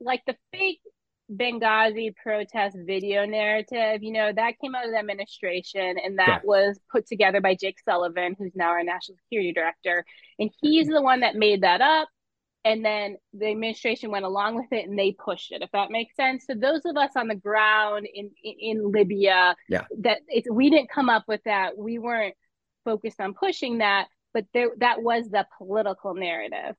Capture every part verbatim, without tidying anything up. like the fake Benghazi protest video narrative, you know, that came out of the administration, and that yeah. was put together by Jake Sullivan, who's now our national security director. And he's the one that made that up. And then the administration went along with it and they pushed it, if that makes sense. So those of us on the ground in, in, in Libya, yeah. that it's, we didn't come up with that. We weren't focused on pushing that, but there, that was the political narrative.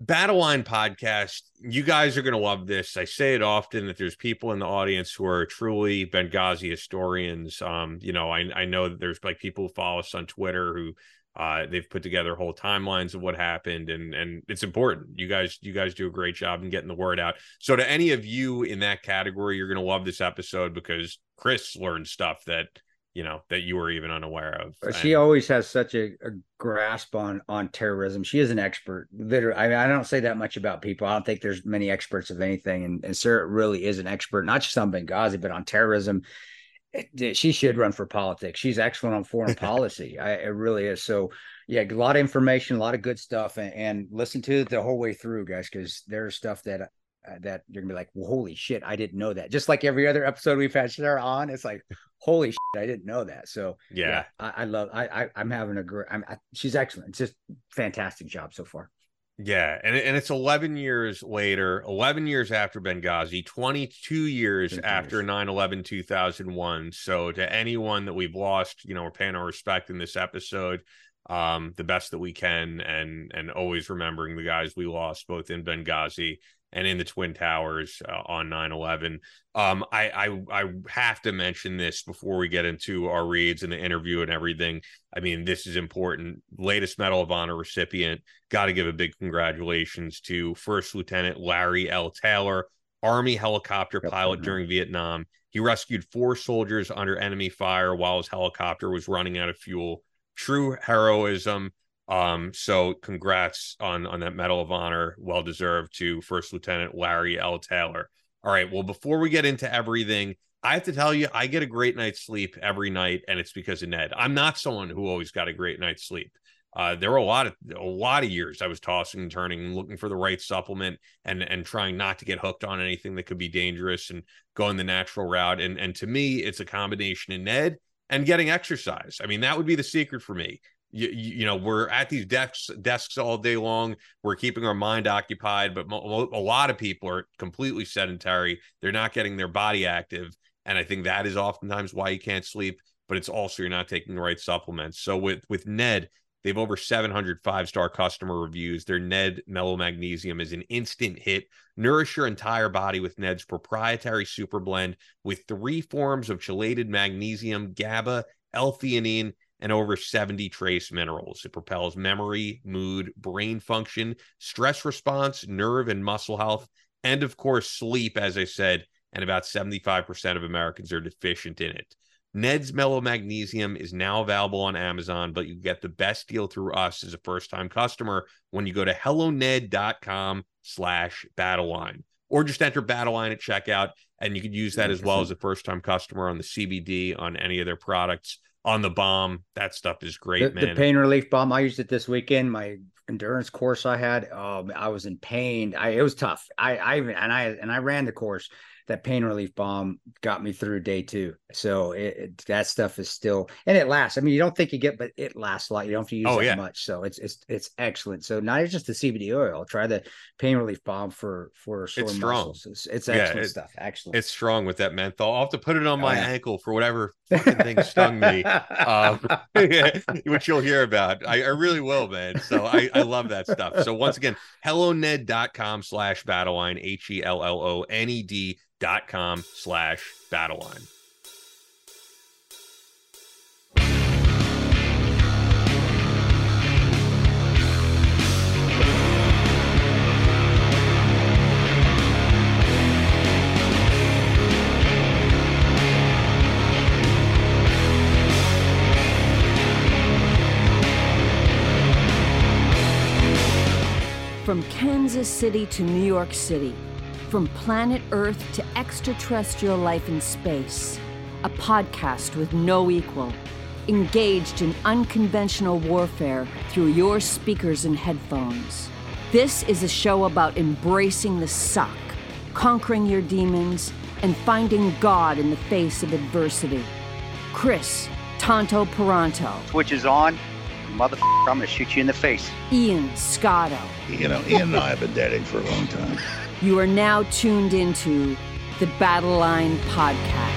Battleline Podcast, you guys are going to love this. I say it often that there's people in the audience who are truly Benghazi historians. Um, you know, I, I know that there's like people who follow us on Twitter who uh, they've put together whole timelines of what happened. And, and it's important. You guys, you guys do a great job in getting the word out. So to any of you in that category, you're going to love this episode because Chris learned stuff that, you know, that you were even unaware of. She and, always has such a, a grasp on, on terrorism. She is an expert. Literally, I mean, I don't say that much about people. I don't think there's many experts of anything. And, and Sarah really is an expert, not just on Benghazi, but on terrorism. It, she should run for politics. She's excellent on foreign policy. I, it really is. So yeah, a lot of information, a lot of good stuff, and, and listen to it the whole way through, guys, because there's stuff that Uh, that you're gonna be like, well, holy shit, I didn't know that. Just like every other episode we've had Sarah on, it's like, holy shit, I didn't know that. So yeah, yeah I, I love. I, I I'm having a great. I'm, I, she's excellent. It's just fantastic job so far. Yeah, and and it's eleven years later, eleven years after Benghazi, twenty-two years after nine eleven two thousand one. So to anyone that we've lost, you know, we're paying our respect in this episode. Um, the best that we can, and and always remembering the guys we lost both in Benghazi and in the Twin Towers uh, on nine eleven. Um, I, I I have to mention this before we get into our reads and the interview and everything. I mean, this is important. Latest Medal of Honor recipient. Got to give a big congratulations to First Lieutenant Larry L. Taylor, Army helicopter pilot mm-hmm. during Vietnam. He rescued four soldiers under enemy fire while his helicopter was running out of fuel. True heroism. Um, so congrats on, on that Medal of Honor, well-deserved, to First Lieutenant Larry L. Taylor. All right, well, before we get into everything, I have to tell you, I get a great night's sleep every night, and it's because of Ned. I'm not someone who always got a great night's sleep. Uh, there were a lot of a lot of years I was tossing and turning and looking for the right supplement and and trying not to get hooked on anything that could be dangerous and going the natural route. And, and to me, it's a combination of Ned and getting exercise. I mean, that would be the secret for me. You, you know, we're at these desks, desks all day long. We're keeping our mind occupied, but mo- a lot of people are completely sedentary. They're not getting their body active. And I think that is oftentimes why you can't sleep, but it's also you're not taking the right supplements. So with, with Ned, they've over seven hundred five-star customer reviews. Their Ned Mellö Magnesium is an instant hit. Nourish your entire body with Ned's proprietary super blend with three forms of chelated magnesium, GABA, L-theanine, and over seventy trace minerals. It propels memory, mood, brain function, stress response, nerve and muscle health, and of course, sleep, as I said, and about seventy-five percent of Americans are deficient in it. Ned's Mellö Magnesium is now available on Amazon, but you get the best deal through us as a first-time customer when you go to helloned.com slash battleline, or just enter Battleline at checkout, and you can use that as well as a first-time customer on the C B D, on any of their products. On the bomb, that stuff is great, the, man. The pain relief bomb, I used it this weekend. My endurance course I had, um, I was in pain. I, it was tough. I, I even and I and I ran the course. That pain relief bomb got me through day two. So it, it, that stuff is still, and it lasts. I mean, you don't think you get, but it lasts a lot. You don't have to use oh, it yeah. much. So it's it's it's excellent. So not just the C B D oil. Try the pain relief bomb for for sore it's muscles. It's, it's excellent yeah, it, stuff. Excellent. It's strong with that menthol. I'll have to put it on oh, my yeah. ankle for whatever fucking thing stung me, um, which you'll hear about. I, I really will, man. So I, I love that stuff. So once again, helloned.com slash battleline, H E L L O N E D dot com slash battleline. From Kansas City to New York City, from planet Earth to extraterrestrial life in space, a podcast with no equal, engaged in unconventional warfare through your speakers and headphones. This is a show about embracing the suck, conquering your demons, and finding God in the face of adversity. Chris, Tonto Peranto. Switch is on. Motherfucker, I'm gonna shoot you in the face. Ian Scotto. You know, Ian and I have been dating for a long time. You are now tuned into the Battleline Podcast.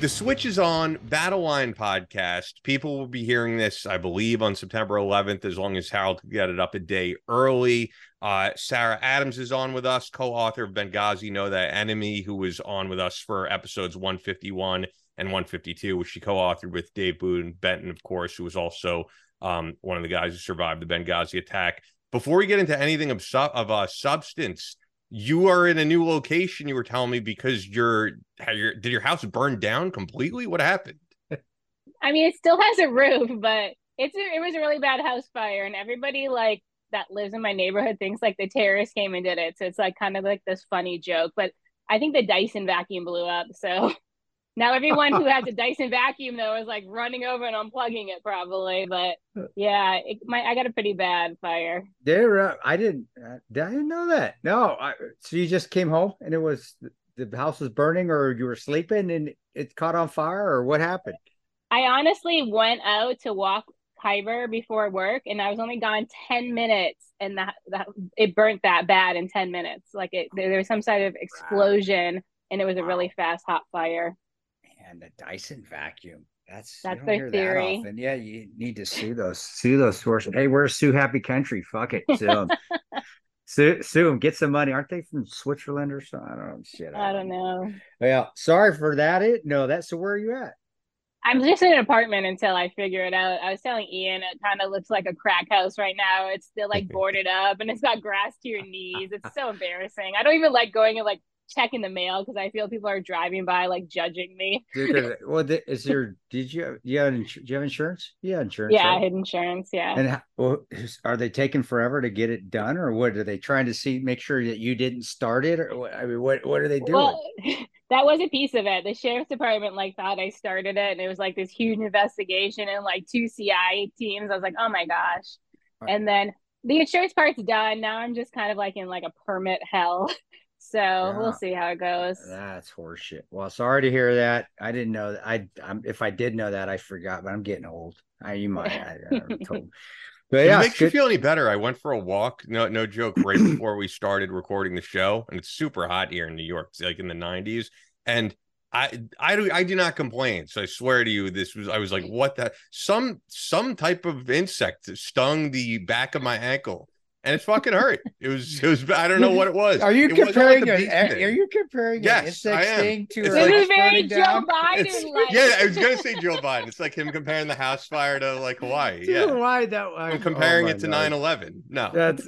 The switch is on. Battleline Podcast. People will be hearing this, I believe, on September eleventh, as long as Harold can get it up a day early. Uh, Sarah Adams is on with us, co-author of Benghazi: Know Thy Enemy, who was on with us for episodes one fifty-one and one fifty-two, which she co-authored with Dave Boone Benton, of course, who was also um, one of the guys who survived the Benghazi attack. Before we get into anything of, su- of uh, substance, you are in a new location, you were telling me, because your, your did your house burn down completely? What happened? I mean, it still has a roof, but it's a, it was a really bad house fire, and everybody like that lives in my neighborhood thinks like the terrorists came and did it. So it's like kind of like this funny joke, but I think the Dyson vacuum blew up. So now everyone who has a Dyson vacuum though is like running over and unplugging it probably. But yeah, it, my I got a pretty bad fire. There, uh, I didn't, uh, did I didn't know that. No, I, so you just came home and it was the house was burning, or you were sleeping and it caught on fire, or what happened? I honestly went out to walk Khyber before work, and I was only gone ten minutes, and that it burnt that bad in ten minutes. Like it, there was some sort of explosion. Wow. And it was a really fast hot fire. And the Dyson vacuum, that's that's their theory. And yeah, you need to sue those sue those sources. Hey, we're a sue happy country, fuck it, sue them. Sue, sue them, get some money. Aren't they from Switzerland or something? I don't know. Shit, I, I don't know. know. Well, sorry for that. It no, that's where are you at? I'm just in an apartment until I figure it out. I was telling Ian, it kind of looks like a crack house right now. It's still like boarded up, and it's got grass to your knees. It's so embarrassing. I don't even like going and like checking the mail because I feel people are driving by like judging me. Dude, well, is there? Did you? Yeah, do you have insurance? Yeah, insurance. Yeah, right? I had insurance. Yeah. And how, well, are they taking forever to get it done, or what? Are they trying to see, make sure that you didn't start it, or what, I mean, what what are they doing? Well, that was a piece of it. The sheriff's department like thought I started it, and it was like this huge investigation and like two C I A teams. I was like, oh my gosh. Right. And then the insurance part's done. Now I'm just kind of like in like a permit hell. So yeah, we'll see how it goes. That's horseshit. Well, sorry to hear that. I didn't know that. I I'm, if I did know that, I forgot. But I'm getting old. I, you might. I, I told. But yeah, it makes you feel any better. I went for a walk. No, no joke. Right before we started recording the show, and it's super hot here in New York. It's like in the nineties, and I, I do, I do not complain. So I swear to you, this was. I was like, what the? Some, some type of insect stung the back of my ankle, and it fucking hurt. It was, it was. I don't know what it was. Are you it comparing? Like a, are you comparing? Yes, an insect sting to it's like, very Joe down? Biden. Like. Yeah, I was gonna say Joe Biden. It's like him comparing the house fire to like Hawaii. Dude, yeah, why that? I, I'm comparing oh it to nine eleven. No, that's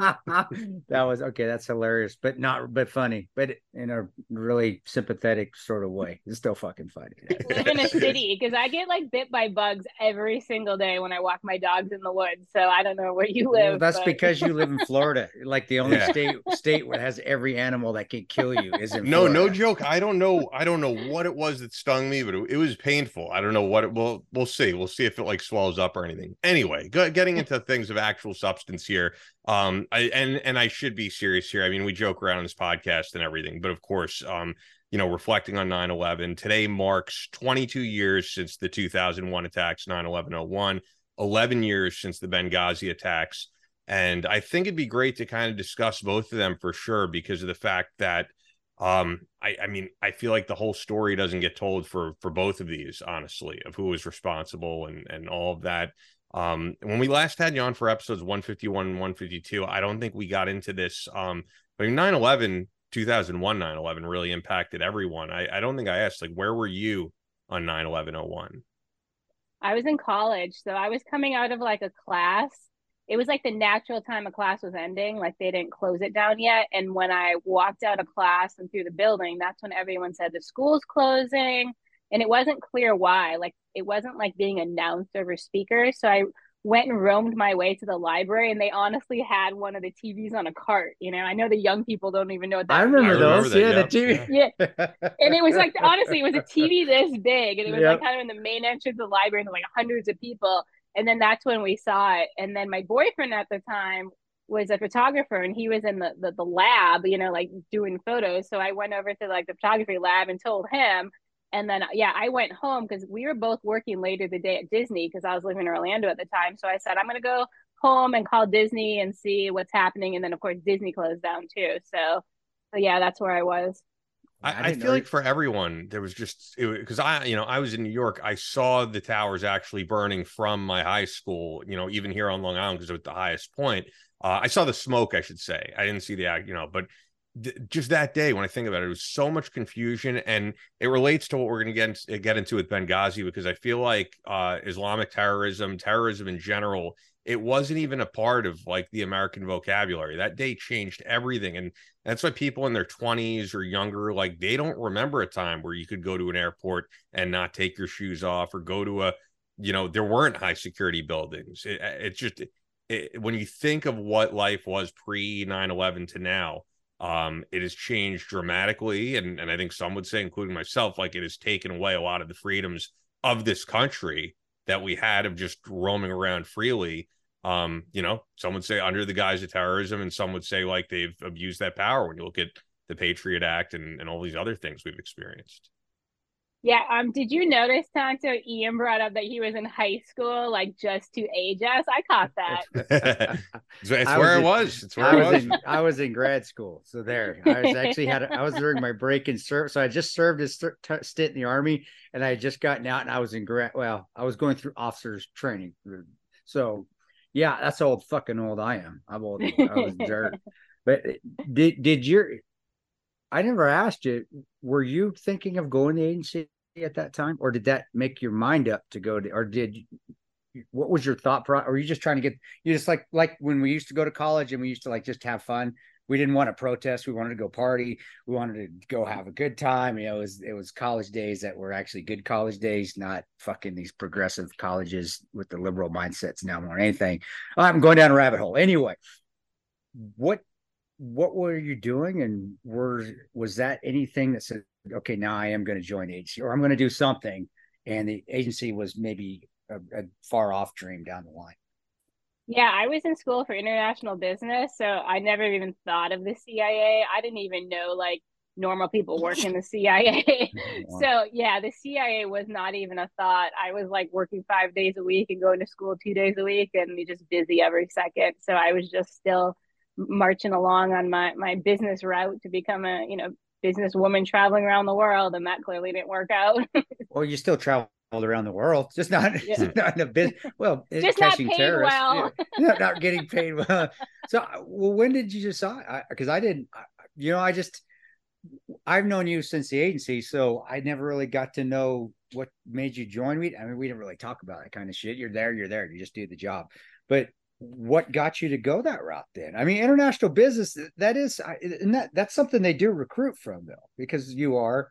that was okay. That's hilarious, but not, but funny, but in a really sympathetic sort of way. It's still fucking funny. Live in a city, because I get like bit by bugs every single day when I walk my dogs in the woods. So I don't know where you live. Well, that's but... because you live in Florida, like the only yeah. state state where it has every animal that can kill you is in no Florida. No joke. I don't know I don't know what it was that stung me, but it, it was painful. I don't know what it will we'll see we'll see if it like swells up or anything. Anyway, go, getting into things of actual substance here, um I and and I should be serious here. I mean, we joke around on this podcast and everything, but of course, um you know, reflecting on nine eleven, today marks twenty-two years since the two thousand one attacks, nine eleven oh one, eleven years since the Benghazi attacks. And I think it'd be great to kind of discuss both of them for sure, because of the fact that, um, I, I mean, I feel like the whole story doesn't get told for for both of these, honestly, of who was responsible and, and all of that. Um, when we last had you on for episodes one fifty-one and one fifty-two, I don't think we got into this. Um, but nine eleven, two thousand one, nine eleven really impacted everyone. I, I don't think I asked, like, where were you on nine eleven oh one? I was in college, so I was coming out of like a class. It was like the natural time a class was ending, like they didn't close it down yet. And when I walked out of class and through the building, that's when everyone said the school's closing. And it wasn't clear why, like it wasn't like being announced over speakers. So I went and roamed my way to the library, and they honestly had one of the T Vs on a cart. You know, I know the young people don't even know what that I remember was. those. I remember that, yeah, yeah, the T V. Yeah. And it was like, honestly, it was a T V this big, and it was yep. like kind of in the main entrance of the library, and there were like hundreds of people. And then that's when we saw it. And then my boyfriend at the time was a photographer, and he was in the, the, the lab, you know, like doing photos. So I went over to like the photography lab and told him. And then, yeah, I went home because we were both working later the day at Disney because I was living in Orlando at the time. So I said, I'm going to go home and call Disney and see what's happening. And then, of course, Disney closed down too. So, so yeah, that's where I was. I, I feel like for everyone, there was just because I, you know, I was in New York. I saw the towers actually burning from my high school, you know, even here on Long Island, because it was the highest point. Uh, I saw the smoke, I should say. I didn't see the, you know, but th- just that day, when I think about it, it was so much confusion. And it relates to what we're going to get, get into with Benghazi, because I feel like uh, Islamic terrorism, terrorism in general, it wasn't even a part of like the American vocabulary. That day changed everything. And that's why people in their twenties or younger, like they don't remember a time where you could go to an airport and not take your shoes off, or go to a, you know, there weren't high security buildings. It, it just, it, when you think of what life was pre nine eleven to now, um, it has changed dramatically. And, and I think some would say, including myself, like it has taken away a lot of the freedoms of this country that we had of just roaming around freely. Um, you know, some would say under the guise of terrorism, and some would say like they've abused that power when you look at the Patriot Act and, and all these other things we've experienced. Yeah. Um, did you notice, Tonto, Ian brought up that he was in high school, like just to age us? I caught that. That's where I was. It's where I was. In, I was in grad school. So there, I was actually had, a, I was during my break and serve. So I just served a stint in the Army, and I had just gotten out, and I was in grad. Well, I was going through officers training. So yeah, that's how old, fucking old I am. I'm old. I was dirt. But did did your? I never asked you. Were you thinking of going to agency at that time, or did that make your mind up to go to? Or did? What was your thought process? Were you just trying to get? You just like like when we used to go to college and we used to like just have fun. We didn't want to protest. We wanted to go party. We wanted to go have a good time. You know, it was it was college days that were actually good college days, not fucking these progressive colleges with the liberal mindsets now more than anything. I'm going down a rabbit hole. Anyway, what what were you doing, and were was that anything that said, okay, now I am going to join the agency, or I'm going to do something, and the agency was maybe a, a far off dream down the line? Yeah, I was in school for international business, so I never even thought of the C I A. I didn't even know like normal people work in the C I A. So yeah, the C I A was not even a thought. I was like working five days a week and going to school two days a week, and you're just busy every second. So I was just still marching along on my, my business route to become a, you know, businesswoman traveling around the world, and that clearly didn't work out. Well, you still travel around the world, just not, yeah. just not in a business. Well, just not paid terrorists. Well, yeah. not, not getting paid well. So, well, when did you decide? Because I, I didn't, I, you know, I just, I've known you since the agency, so I never really got to know what made you join me. I mean, we didn't really talk about that kind of shit. You're there, you're there, you just do the job. But what got you to go that route then? I mean, international business, that is, and that that's something they do recruit from, though, because you are,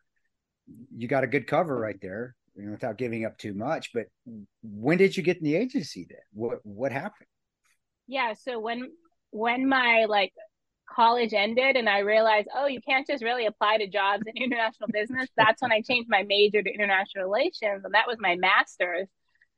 you got a good cover right there. You know, without giving up too much. But when did you get in the agency then? What what happened? Yeah, so when when my like college ended and I realized, oh, you can't just really apply to jobs in international business, that's when I changed my major to international relations, and that was my master's.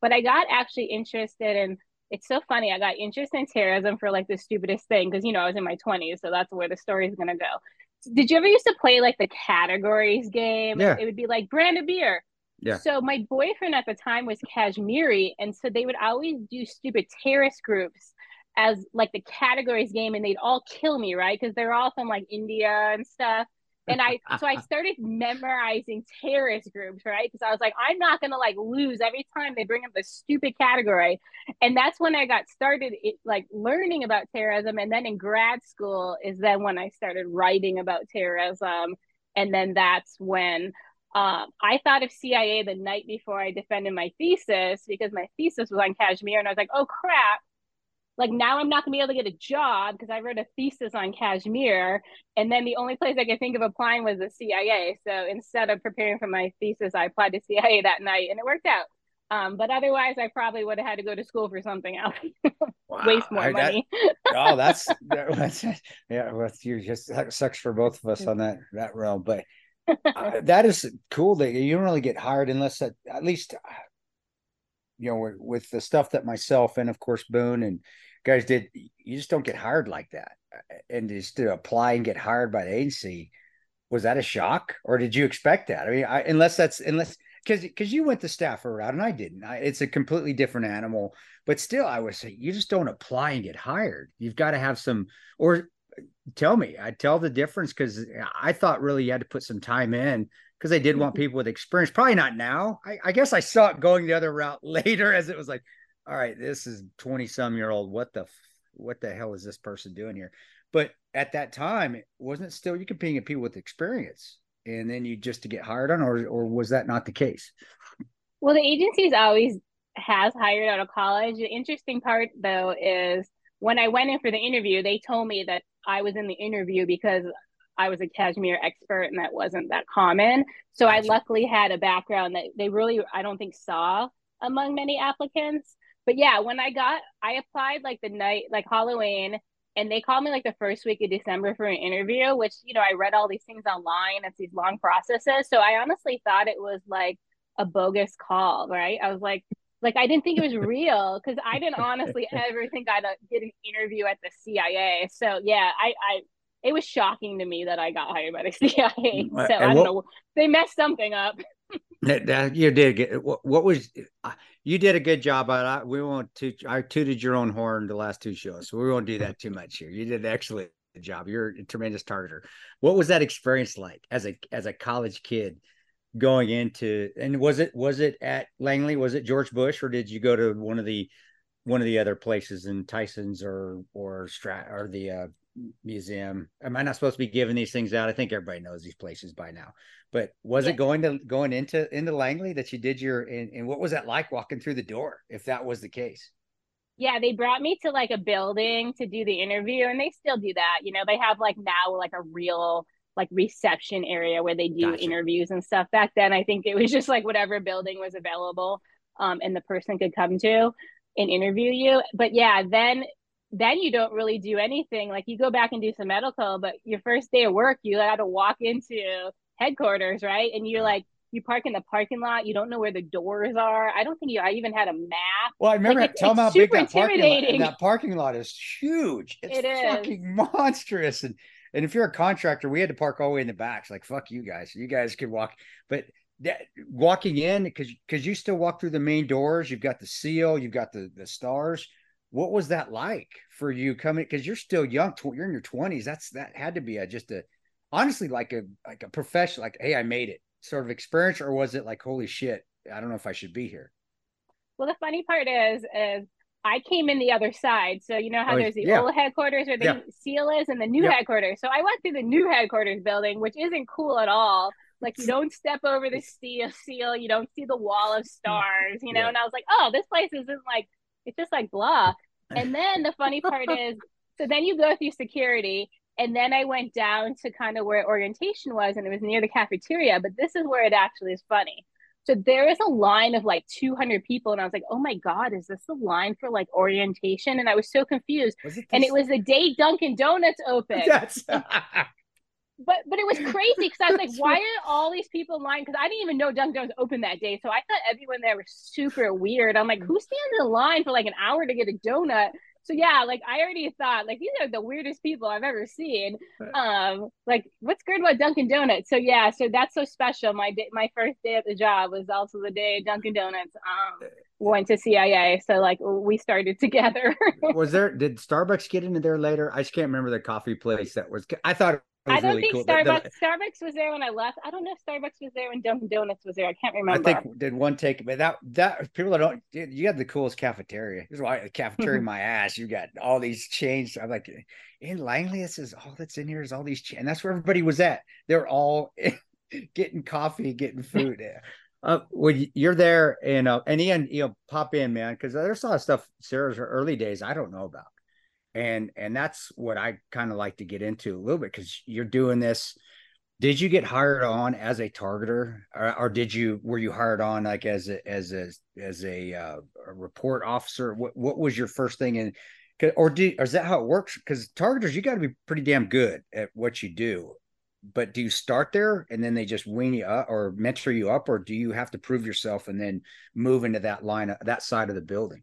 But I got actually interested in, it's so funny, I got interested in terrorism for like the stupidest thing, because, you know, I was in my twenties, so that's where the story's gonna go. Did you ever used to play like the categories game? Yeah. It would be like brand of beer. Yeah. So my boyfriend at the time was Kashmiri, and so they would always do stupid terrorist groups as like the categories game, and they'd all kill me, right? Because they're all from like India and stuff. And I, so I started memorizing terrorist groups, right? Because I was like, I'm not gonna like lose every time they bring up the stupid category. And that's when I got started it, like learning about terrorism. And then in grad school is then when I started writing about terrorism, and then that's when. Uh, I thought of C I A the night before I defended my thesis, because my thesis was on Kashmir, and I was like, oh crap, Like, now I'm not going to be able to get a job because I wrote a thesis on Kashmir. And then the only place I could think of applying was the C I A. So instead of preparing for my thesis, I applied to C I A that night and it worked out. Um, but otherwise, I probably would have had to go to school for something else. Wow. Waste more I, money. That, oh, that's, that, that's yeah. Well, you just that sucks for both of us on that that realm. But uh, that is cool that you don't really get hired unless that, at least you know with, with the stuff that myself and of course Boone and guys did. You just don't get hired like that, and just to apply and get hired by the agency. Was that a shock, or did you expect that? I mean, I, unless that's unless. Because because you went the staffer route and I didn't. I, it's a completely different animal. But still, I would say you just don't apply and get hired. You've got to have some – or tell me. I tell the difference because I thought really you had to put some time in because they did want people with experience. Probably not now. I, I guess I saw it going the other route later as it was like, all right, this is twenty-some-year-old. What the what the hell is this person doing here? But at that time, it wasn't still – you're competing with people with experience. And then you just to get hired on, or or was that not the case? Well, the agencies always has hired out of college. The interesting part, though, is when I went in for the interview, they told me that I was in the interview because I was a Kashmir expert, and that wasn't that common. So gotcha. I luckily had a background that they really, I don't think, saw among many applicants. But yeah, when I got, I applied like the night, like Halloween. And they called me like the first week of December for an interview, which, you know, I read all these things online. It's these long processes. So I honestly thought it was like a bogus call, right? I was like, like, I didn't think it was real because I didn't honestly ever think I'd get an interview at the C I A. So, yeah, I, I it was shocking to me that I got hired by the C I A. So and I don't what, know. They messed something up. that, that you did. Get, what, what was uh, you did a good job. I, we won't toot, I tooted your own horn the last two shows, so we won't do that too much here. You did an excellent job. You're a tremendous targeter. What was that experience like as a as a college kid going into? And was it was it at Langley? Was it George Bush, or did you go to one of the one of the other places in Tyson's or or Strat or the uh, museum? Am I not supposed to be giving these things out? I think everybody knows these places by now. But was yeah. it going to going into into Langley that you did your and, and what was that like walking through the door if that was the case? Yeah, they brought me to like a building to do the interview, and they still do that. You know, they have like now like a real like reception area where they do gotcha. interviews and stuff. Back then, I think it was just like whatever building was available, um, and the person could come to and interview you. But yeah, then. then you don't really do anything. Like you go back and do some medical, but your first day of work, you had to walk into headquarters, right? And you're like, you park in the parking lot. You don't know where the doors are. I don't think you, I even had a map. Well, I remember like, it, tell them how big that parking lot is. That parking lot is huge. It's it is. fucking monstrous. And, and if you're a contractor, we had to park all the way in the back. It's like, fuck you guys. You guys could walk. But that walking in, because because you still walk through the main doors. You've got the seal. You've got the the stars. What was that like for you coming? Because you're still young, tw- you're in your twenties. That's that had to be a just a honestly like a like a professional, like hey, I made it sort of experience, or was it like holy shit, I don't know if I should be here? Well, the funny part is, is I came in the other side. So you know how oh, there's the yeah. old headquarters where the yeah. seal is, and the new yeah. headquarters. So I went through the new headquarters building, which isn't cool at all. Like you don't step over the steel seal, you don't see the wall of stars, you know. Yeah. And I was like, oh, this place isn't like. It's just like, blah. And then the funny part is, so then you go through security, and then I went down to kind of where orientation was, and it was near the cafeteria, but this is where it actually is funny. So there is a line of like two hundred people, and I was like, oh my God, is this the line for like orientation? And I was so confused. Was it this- and it was the day Dunkin' Donuts opened. Yes. But but it was crazy because I was like, why are all these people in line? Because I didn't even know Dunkin' Donuts open that day. So I thought everyone there was super weird. I'm like, who stands in line for like an hour to get a donut? So yeah, like I already thought like these are the weirdest people I've ever seen. Um, like what's good about Dunkin' Donuts? So yeah, so that's so special. My day, my first day at the job was also the day Dunkin' Donuts um, went to C I A. So like we started together. Was there did Starbucks get into there later? I just can't remember the coffee place that was. I thought. It- I don't really think cool. Starbucks the, Starbucks was there when I left. I don't know if Starbucks was there when Dunkin' Donuts was there. I can't remember. I think did one take, but that that people that don't dude, you had the coolest cafeteria. This is why the cafeteria my ass. You got all these chains. I'm like in Langley, this is all that's in here is all these chains. And that's where everybody was at. They were all getting coffee, getting food. Uh, well, you're there, and uh, and Ian, you know, pop in, man, because there's a lot of stuff Sarah's early days I don't know about, and and that's what I kind of like to get into a little bit, because you're doing this. Did you get hired on as a targeter, or, or did you were you hired on like as a as a as a, uh, a report officer? What what was your first thing, and or do or is that how it works? Because targeters, you got to be pretty damn good at what you do. But do you start there and then they just wean you up or mentor you up, or do you have to prove yourself and then move into that line, that side of the building?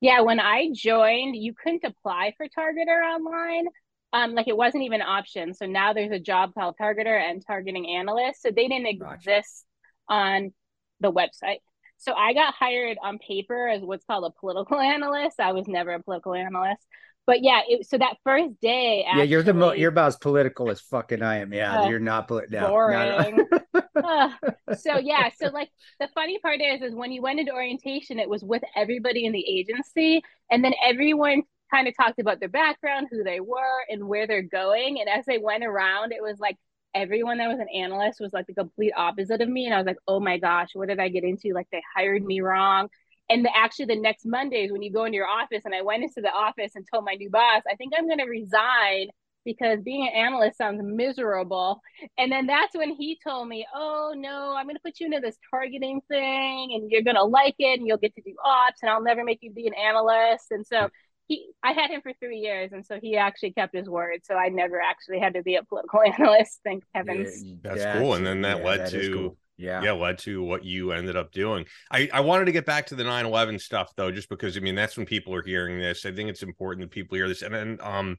Yeah. When I joined, you couldn't apply for targeter online. Um, like it wasn't even an option. So now there's a job called targeter and targeting analyst. So they didn't gotcha. exist on the website. So I got hired on paper as what's called a political analyst. I was never a political analyst. But yeah, it, so that first day. Actually, yeah, you're the mo- you're about as political as fucking I am. Yeah, uh, you're not political. No, boring. uh, so yeah, so like the funny part is, is when you went into orientation, it was with everybody in the agency, and then everyone kind of talked about their background, who they were, and where they're going. And as they went around, it was like everyone that was an analyst was like the complete opposite of me, and I was like, oh my gosh, what did I get into? Like they hired me wrong. And the, actually the next Mondays when you go into your office, and I went into the office and told my new boss, I think I'm going to resign because being an analyst sounds miserable. And then that's when he told me, oh no, I'm going to put you into this targeting thing and you're going to like it and you'll get to do ops and I'll never make you be an analyst. And so he, I had him for three years. And so he actually kept his word. So I never actually had to be a political analyst. Thank heavens. Yeah, that's yeah, cool. And then that yeah, led that to... Yeah. Yeah. Led to what you ended up doing. I, I wanted to get back to the nine eleven stuff, though, just because, I mean, that's when people are hearing this. I think it's important that people hear this. And then um,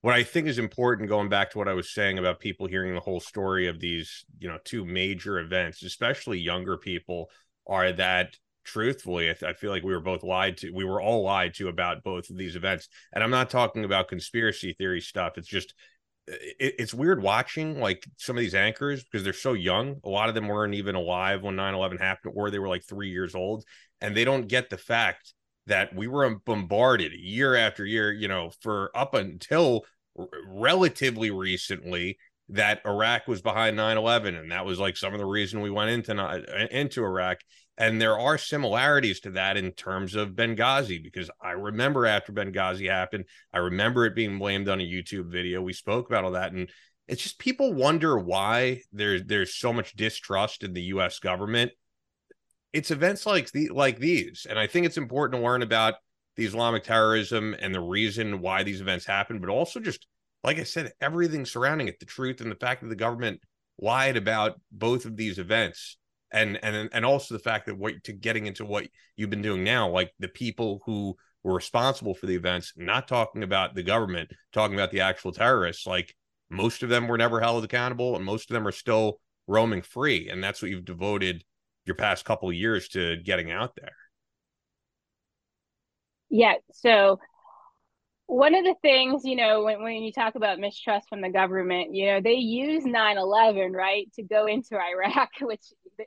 what I think is important, going back to what I was saying about people hearing the whole story of these, you know, two major events, especially younger people, are that truthfully, I, th- I feel like we were both lied to. We were all lied to about both of these events. And I'm not talking about conspiracy theory stuff. It's just it's weird watching like some of these anchors because they're so young. A lot of them weren't even alive when nine eleven happened, or they were like three years old, and they don't get the fact that we were bombarded year after year, you know, for up until r- relatively recently that Iraq was behind nine eleven. And that was like some of the reason we went into into Iraq. And there are similarities to that in terms of Benghazi, because I remember after Benghazi happened, I remember it being blamed on a YouTube video. We spoke about all that. And it's just people wonder why there's there's so much distrust in the U S government. It's events like the, like these. And I think it's important to learn about the Islamic terrorism and the reason why these events happen, but also just, like I said, everything surrounding it, the truth and the fact that the government lied about both of these events. And and and also the fact that what to getting into what you've been doing now, like the people who were responsible for the events, not talking about the government, talking about the actual terrorists, like most of them were never held accountable and most of them are still roaming free. And that's what you've devoted your past couple of years to getting out there. Yeah. So one of the things, you know, when, when you talk about mistrust from the government, you know, they use nine eleven, right, to go into Iraq, which,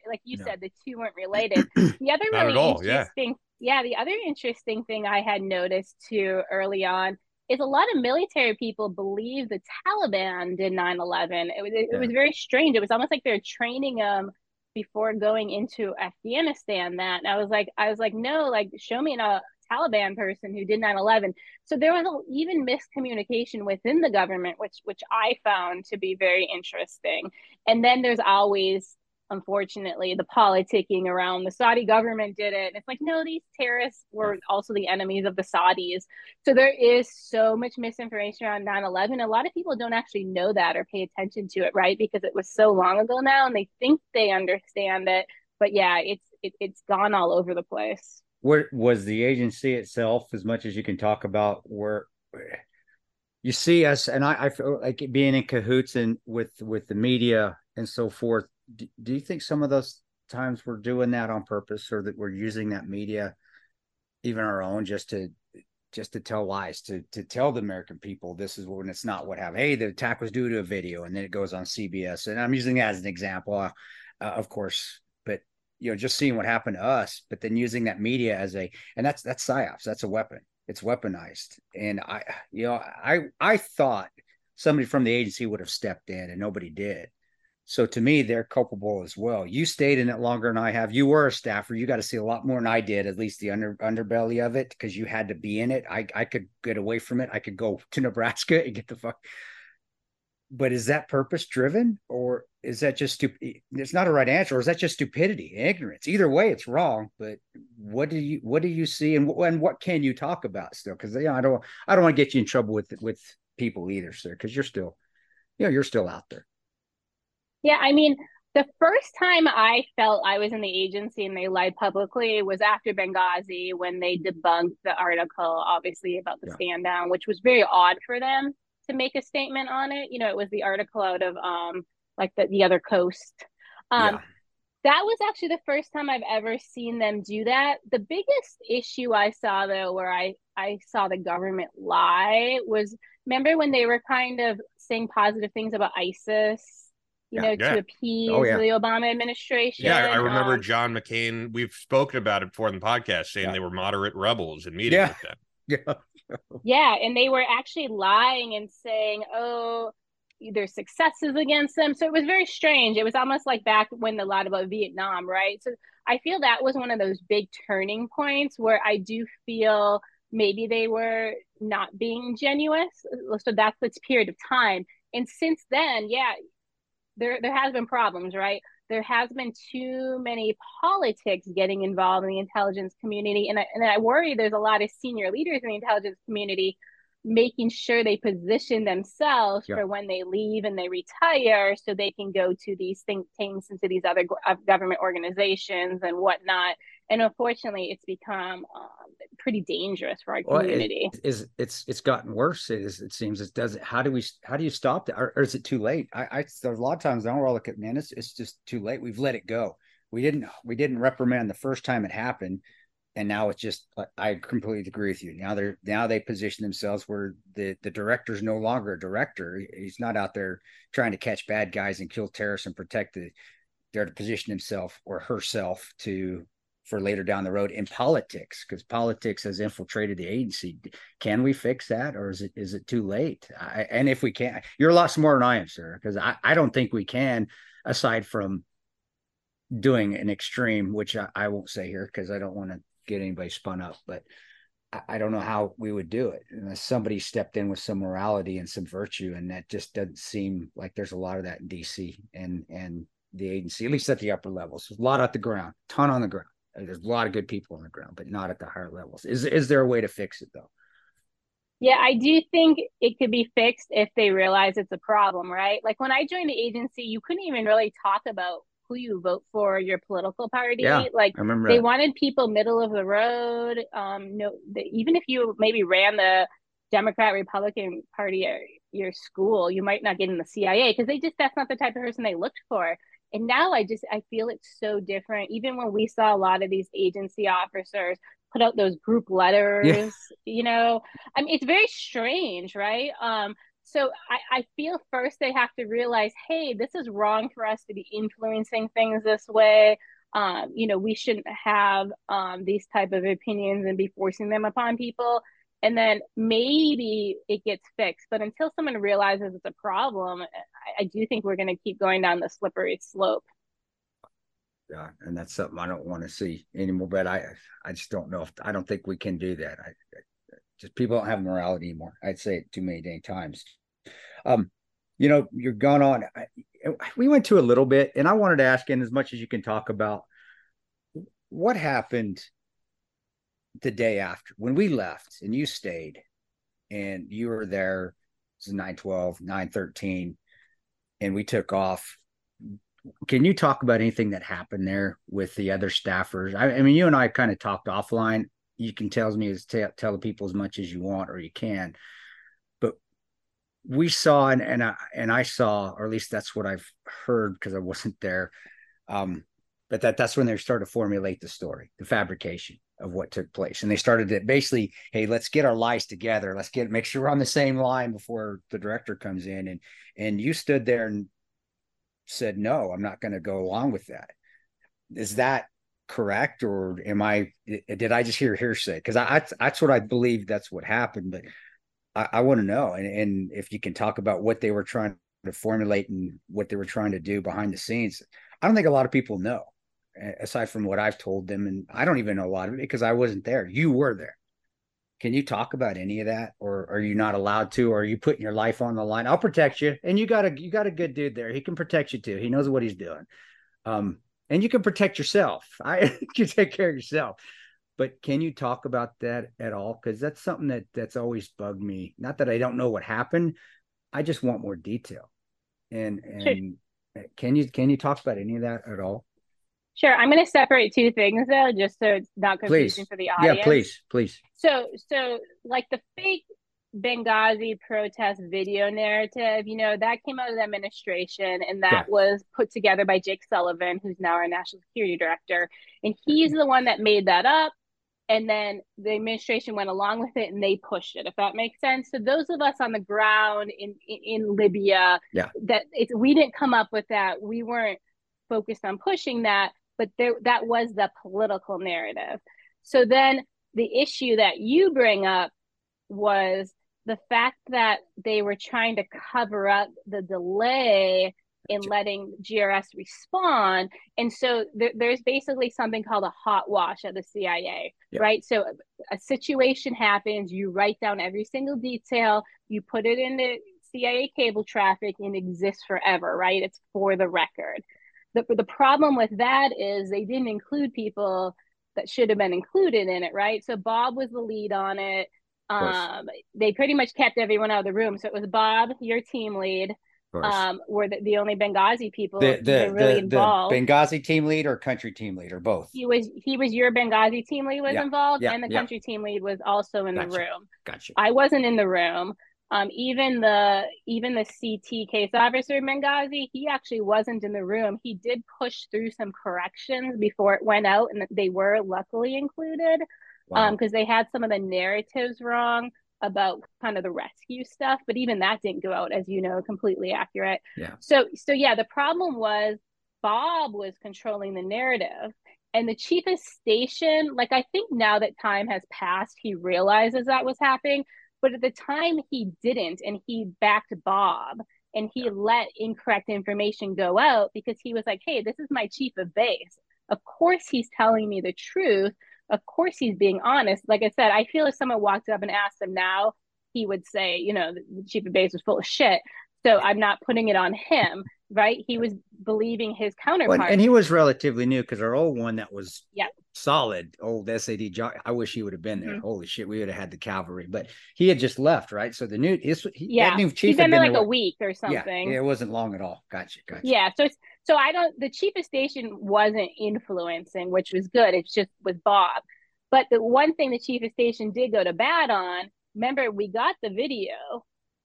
like you yeah. said, the two weren't related. The other really all, interesting, yeah. yeah, the other interesting thing I had noticed too early on is a lot of military people believe the Taliban did nine eleven. It was it, yeah. it was very strange. It was almost like they're training them before going into Afghanistan. That and I was like, I was like, no, like show me a Taliban person who did nine eleven. So there was even miscommunication within the government, which which I found to be very interesting. And then there's always, unfortunately, the politicking around the Saudi government did it. And it's like, no, these terrorists were also the enemies of the Saudis. So there is so much misinformation around nine eleven. A lot of people don't actually know that or pay attention to it, right? Because it was so long ago now and they think they understand it. But yeah, it's it, it's gone all over the place. What was the agency itself, as much as you can talk about, where you see us, and I, I feel like being in cahoots and with, with the media and so forth, do, do you think some of those times we're doing that on purpose, or that we're using that media, even our own, just to just to tell lies, to to tell the American people this is when it's not what happened? Hey, the attack was due to a video, and then it goes on C B S, and I'm using that as an example, uh, uh, of course. You know, just seeing what happened to us, but then using that media as a, and that's, that's psyops, that's a weapon. It's weaponized. And I, you know, I, I thought somebody from the agency would have stepped in, and nobody did. So to me, they're culpable as well. You stayed in it longer than I have. You were a staffer. You got to see a lot more than I did, at least the under, underbelly of it, because you had to be in it. I, I could get away from it. I could go to Nebraska and get the fuck. But is that purpose driven, or is that just stupid? It's not a right answer. Or is that just stupidity, ignorance? Either way, it's wrong. But what do you what do you see, and what and what can you talk about still? Because you know, I don't I don't want to get you in trouble with with people either, sir. Because you're still, you know, you're still out there. Yeah, I mean, the first time I felt I was in the agency and they lied publicly was after Benghazi, when they debunked the article, obviously, about the yeah. stand down, which was very odd for them to make a statement on it. You know, it was the article out of um like the, the other coast. Um, yeah. That was actually the first time I've ever seen them do that. The biggest issue I saw, though, where I, I saw the government lie was, remember when they were kind of saying positive things about ISIS, you yeah, know, yeah. to appease oh, yeah. the Obama administration. Yeah, I remember um, John McCain, we've spoken about it before in the podcast, saying yeah. they were moderate rebels in meeting yeah. with them. Yeah. yeah, and they were actually lying and saying, oh, there's successes against them. So it was very strange. It was almost like back when they lied about Vietnam, right? So I feel that was one of those big turning points where I do feel maybe they were not being genuine. So that's this period of time. And since then, yeah, there there has been problems, right? There has been too many politics getting involved in the intelligence community. And I, and I worry there's a lot of senior leaders in the intelligence community making sure they position themselves yeah. for when they leave and they retire, so they can go to these think tanks and to these other government organizations and whatnot. And unfortunately, it's become um, pretty dangerous for our well, community. It, is it's it's gotten worse. It, is, it seems it does. How do we how do you stop that, or, or is it too late? I, I there's a lot of times I don't look at man. It's it's just too late. We've let it go. We didn't we didn't reprimand the first time it happened. And now it's just, I completely agree with you. Now they're, now they position themselves where the, the director is no longer a director. He's not out there trying to catch bad guys and kill terrorists and protect the, they're to position himself or herself to, for later down the road in politics, because politics has infiltrated the agency. Can we fix that? Or is it, is it too late? I, and if we can't, you're a lot smarter than I am, sir, because I, I don't think we can, aside from doing an extreme, which I, I won't say here because I don't want to get anybody spun up, but I, I don't know how we would do it unless somebody stepped in with some morality and some virtue, and that just doesn't seem like there's a lot of that in D C and and the agency, at least at the upper levels. There's a lot at the ground, ton on the ground. There's a lot of good people on the ground, but not at the higher levels. Is is there a way to fix it, though? Yeah, I do think it could be fixed if they realize it's a problem, right? Like when I joined the agency, you couldn't even really talk about who you vote for, your political party. Yeah, like they that. wanted people middle of the road. Um, no, the, even if you maybe ran the Democrat Republican party at your school, you might not get in the C I A because they just, that's not the type of person they looked for. And now I just, I feel it's so different. Even when we saw a lot of these agency officers put out those group letters, yeah. you know, I mean, it's very strange, right? Um, So I, I feel first they have to realize, hey, this is wrong for us to be influencing things this way. Um, you know, we shouldn't have um, these type of opinions and be forcing them upon people. And then maybe it gets fixed. But until someone realizes it's a problem, I, I do think we're going to keep going down the slippery slope. Yeah, and that's something I don't want to see anymore. But I, I just don't know if I don't think we can do that. I, I just people don't have morality anymore. I'd say it too many times. Um, you know, you're gone on. I, we went to a little bit, and I wanted to ask, in as much as you can talk about, what happened the day after when we left and you stayed, and you were there. It was nine twelve, nine thirteen, and we took off. Can you talk about anything that happened there with the other staffers? I, I mean, you and I kind of talked offline. You can tell me as t- tell the people as much as you want, or you can. We saw, and, and I and I saw, or at least that's what I've heard because I wasn't there. Um, but that that's when they started to formulate the story, the fabrication of what took place, and they started to basically, hey, let's get our lies together. Let's get make sure we're on the same line before the director comes in. And and you stood there and said, no, I'm not going to go along with that. Is that correct, or am I? Did I just hear hearsay? Because I, I that's what I believe. That's what happened, but. I, I want to know, and, and if you can talk about what they were trying of formulating what they were trying to do behind the scenes, I don't think a lot of people know, aside from what I've told them. And I don't even know a lot of it because I wasn't there. You were there. Can you talk about any of that, or are you not allowed to, or are you putting your life on the line? I'll protect you. And you got a, you got a good dude there. He can protect you too. He knows what he's doing. Um, and you can protect yourself. I you take care of yourself, but can you talk about that at all? Cause that's something that that's always bugged me. Not that I don't know what happened. I just want more detail. And, and sure. can you, can you talk about any of that at all? Sure. I'm going to separate two things, though, just so it's not confusing please. for the audience. Yeah, please, please. So, so like the fake Benghazi protest video narrative, you know, that came out of the administration, and that yeah. was put together by Jake Sullivan, who's now our national security director. And he's the one that made that up. And then the administration went along with it and they pushed it, if that makes sense. So those of us on the ground in, in, in Libya, yeah. that it's, we didn't come up with that. We weren't focused on pushing that. But there, that was the political narrative. So then the issue that you bring up was the fact that they were trying to cover up the delay in letting G R S respond. And so th- there's basically something called a hot wash at the C I A, yeah. right? So a, a situation happens, you write down every single detail, you put it in the C I A cable traffic, and it exists forever, right? It's for the record. The, the problem with that is they didn't include people that should have been included in it, right? So Bob was the lead on it. Um, they pretty much kept everyone out of the room. So it was Bob, your team lead, um, were the, the only Benghazi people the, the, that were really the, involved. The Benghazi team lead or country team lead or both? He was he was your Benghazi team lead was yeah. involved, yeah. and the yeah. country team lead was also in gotcha. the room. Gotcha. I wasn't in the room. Um, even the even the C T case officer in Benghazi, he actually wasn't in the room. He did push through some corrections before it went out, and they were luckily included because wow. um, they had some of the narratives wrong about kind of the rescue stuff. But even that didn't go out, as you know, completely accurate. Yeah. So, so yeah, the problem was Bob was controlling the narrative. And the chief of station, like I think now that time has passed, he realizes that was happening. But at the time, he didn't, and he backed Bob, and he let incorrect information go out because he was like, hey, this is my chief of base. Of course he's telling me the truth. Of course he's being honest. Like I said, I feel if someone walked up and asked him now, he would say, you know, the chief of base was full of shit. So I'm not putting it on him, right? He was believing his counterpart. Well, and he was relatively new because our old one that was yeah. solid, old S A D job. I wish he would have been there. Mm-hmm. Holy shit, we would have had the cavalry. But he had just left, right? So the new, his, he, yeah. that new chief He's been there like there. a week or something. Yeah, it wasn't long at all. Gotcha, gotcha. Yeah, so it's, so I don't, the chief of station wasn't influencing, which was good. It's just with Bob. But the one thing the chief of station did go to bat on, remember, we got the video.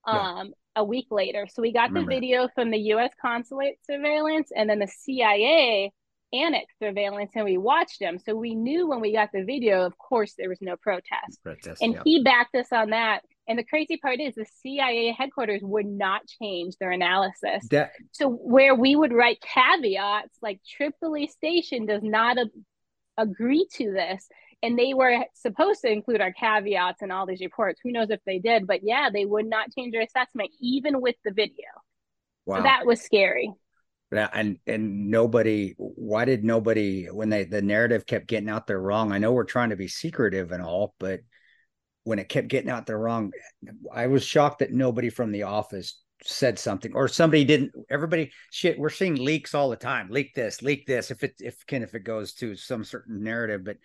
Yeah. Um, a week later. So we got Remember. the video from the U S consulate surveillance and then the C I A annex surveillance, and we watched them. So we knew when we got the video, of course, there was no protest. protest and yeah. he backed us on that. And the crazy part is the C I A headquarters would not change their analysis. That- so where we would write caveats like Tripoli Station does not ab- agree to this. And they were supposed to include our caveats in all these reports. Who knows if they did, but yeah, they would not change their assessment, even with the video. Wow. So that was scary. Yeah, and and nobody, why did nobody, when they the narrative kept getting out there wrong, I know we're trying to be secretive and all, but when it kept getting out there wrong, I was shocked that nobody from the office said something, or somebody didn't. Everybody, shit, we're seeing leaks all the time. Leak this, leak this, if it, if can, if it goes to some certain narrative, but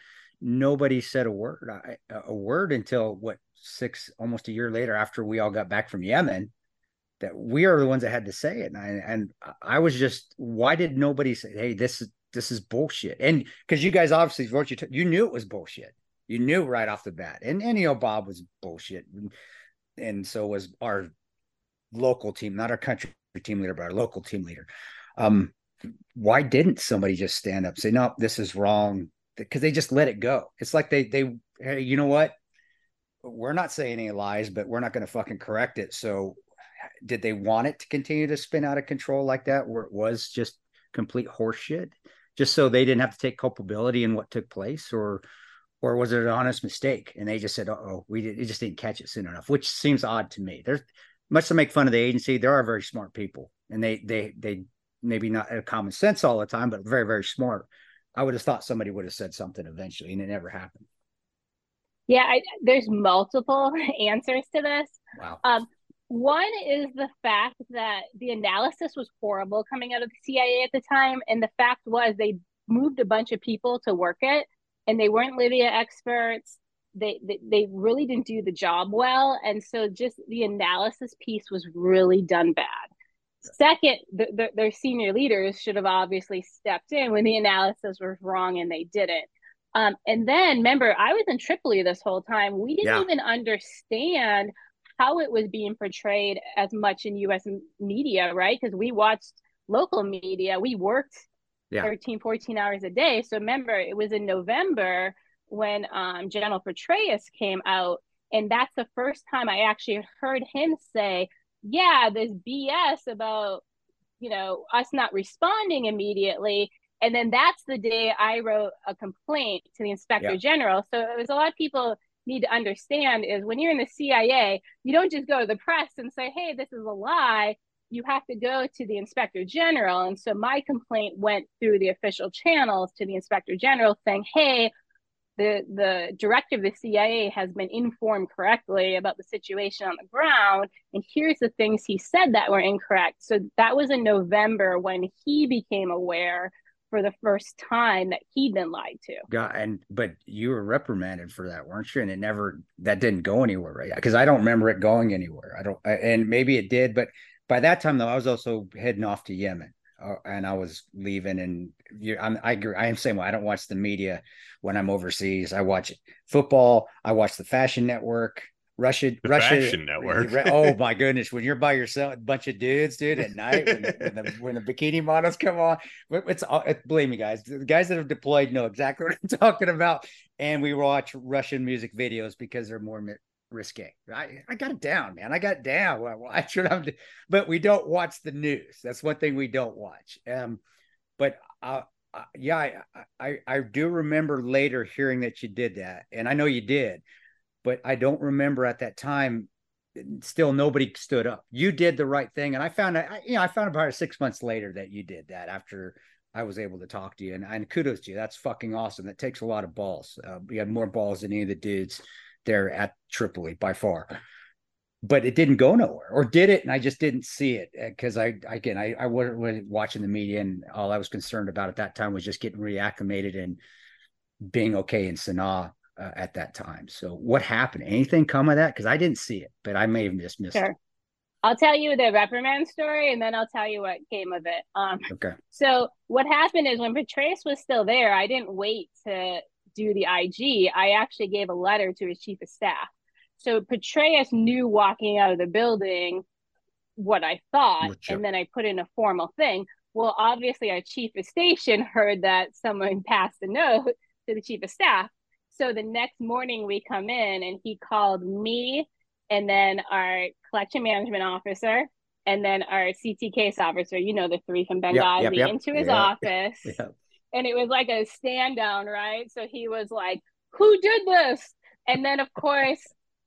nobody said a word, I, a word until what, six, almost a year later after we all got back from Yemen, that we are the ones that had to say it. And I, and I was just, why did nobody say, hey, this is, this is bullshit? And because you guys obviously, you, t- you knew it was bullshit. You knew right off the bat. And, and you know, Bob was bullshit. And, and so was our local team, not our country team leader, but our local team leader. Um, why didn't somebody just stand up and say, no, this is wrong? Because they just let it go. It's like they, they, hey, you know what? We're not saying any lies, but we're not going to fucking correct it. So did they want it to continue to spin out of control like that, where it was just complete horseshit, just so they didn't have to take culpability in what took place? Or, or was it an honest mistake? And they just said, uh oh, we, did, we just didn't catch it soon enough, which seems odd to me. There's much to make fun of the agency, there are very smart people, and they they they maybe not have common sense all the time, but very, very smart. I would have thought somebody would have said something eventually, and it never happened. Yeah, I, there's multiple answers to this. Wow. Um, one is the fact that the analysis was horrible coming out of the C I A at the time, and the fact was they moved a bunch of people to work it, and they weren't Libya experts. They, they they really didn't do the job well, and so just the analysis piece was really done bad. Second, the, the, their senior leaders should have obviously stepped in when the analysis was wrong, and they didn't. Um, and then, remember, I was in Tripoli this whole time. We didn't yeah. even understand how it was being portrayed as much in U S media, right? Because we watched local media. We worked yeah. thirteen, fourteen hours a day. So remember, it was in November when um, General Petraeus came out. And that's the first time I actually heard him say, yeah, this B S about, you know, us not responding immediately. And then that's the day I wrote a complaint to the inspector yeah. general. So it was a lot of people need to understand is when you're in the C I A, you don't just go to the press and say, hey, this is a lie. You have to go to the inspector general. And so my complaint went through the official channels to the inspector general saying, hey, the, the director of the C I A has been informed correctly about the situation on the ground. And here's the things he said that were incorrect. So that was in November when he became aware for the first time that he'd been lied to. Yeah, and but you were reprimanded for that, weren't you? And it never, that didn't go anywhere, right? Because I don't remember it going anywhere. I don't, and maybe it did, but by that time though, I was also heading off to Yemen, uh, and I was leaving. And you, I'm, I, I am saying, well, I don't watch the media when I'm overseas. I watch football. I watch the Fashion Network. Russia, the Russia, Fashion Network. Oh my goodness! When you're by yourself, a bunch of dudes, dude, at night when the, when, the, when the bikini models come on, it's all. It, believe me, guys, the guys that have deployed know exactly what I'm talking about. And we watch Russian music videos because they're more risque. I, I got it down, man. I got it down. Well, I should have, but we don't watch the news. That's one thing we don't watch. Um, but I, I yeah, I, I I do remember later hearing that you did that, and I know you did. But I don't remember at that time, still nobody stood up. You did the right thing. And I found out, you know, I found out about six months later that you did that after I was able to talk to you. And, and kudos to you. That's fucking awesome. That takes a lot of balls. Uh, you had more balls than any of the dudes there at Tripoli by far. But it didn't go nowhere, or did it? And I just didn't see it because I, again, I, I wasn't watching the media. And all I was concerned about at that time was just getting reacclimated and being okay in Sana'a. Uh, at that time. So what happened? Anything come of that? Because I didn't see it, but I may have just missed sure. it. I'll tell you the reprimand story, and then I'll tell you what came of it. Um, okay. So what happened is when Petraeus was still there, I didn't wait to do the I G. I actually gave a letter to his chief of staff. So Petraeus knew walking out of the building what I thought, gotcha. And then I put in a formal thing. Well, obviously our chief of station heard that someone passed a note to the chief of staff. So the next morning we come in and he called me and then our collection management officer and then our C T case officer, you know, the three from Benghazi, yep, yep, yep. into his yep, office. Yep. And it was like a stand down, right? So he was like, who did this? And then, of course,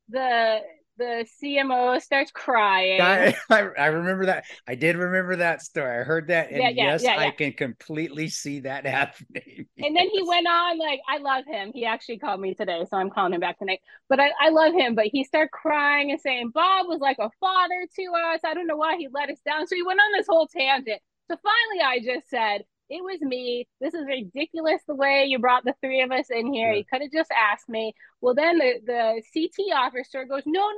the the C M O starts crying. I, I remember that. I did remember that story. I heard that. And yeah, yeah, yes, yeah, yeah. I can completely see that happening. And yes. then he went on, like, I love him. He actually called me today, so I'm calling him back tonight. But I, I love him. But he started crying and saying, Bob was like a father to us. I don't know why he let us down. So he went on this whole tangent. So finally, I just said, it was me. This is ridiculous the way you brought the three of us in here. Yeah. You could have just asked me. Well, then the, the C T officer goes, no, no,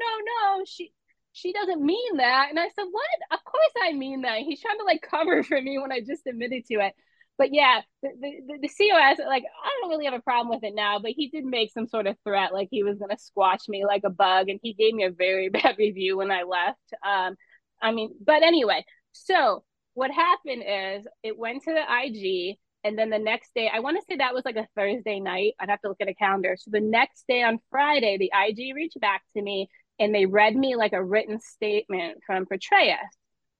no. She she doesn't mean that. And I said, what? Of course I mean that. He's trying to like cover for me when I just admitted to it. But yeah, the, the, the C O S, like, I don't really have a problem with it now, but he did make some sort of threat. Like he was going to squash me like a bug. And he gave me a very bad review when I left. Um, I mean, but anyway, so. What happened is it went to the I G, and then the next day, I want to say that was like a Thursday night. I'd have to look at a calendar. So the next day on Friday, the I G reached back to me, and they read me like a written statement from Petraeus.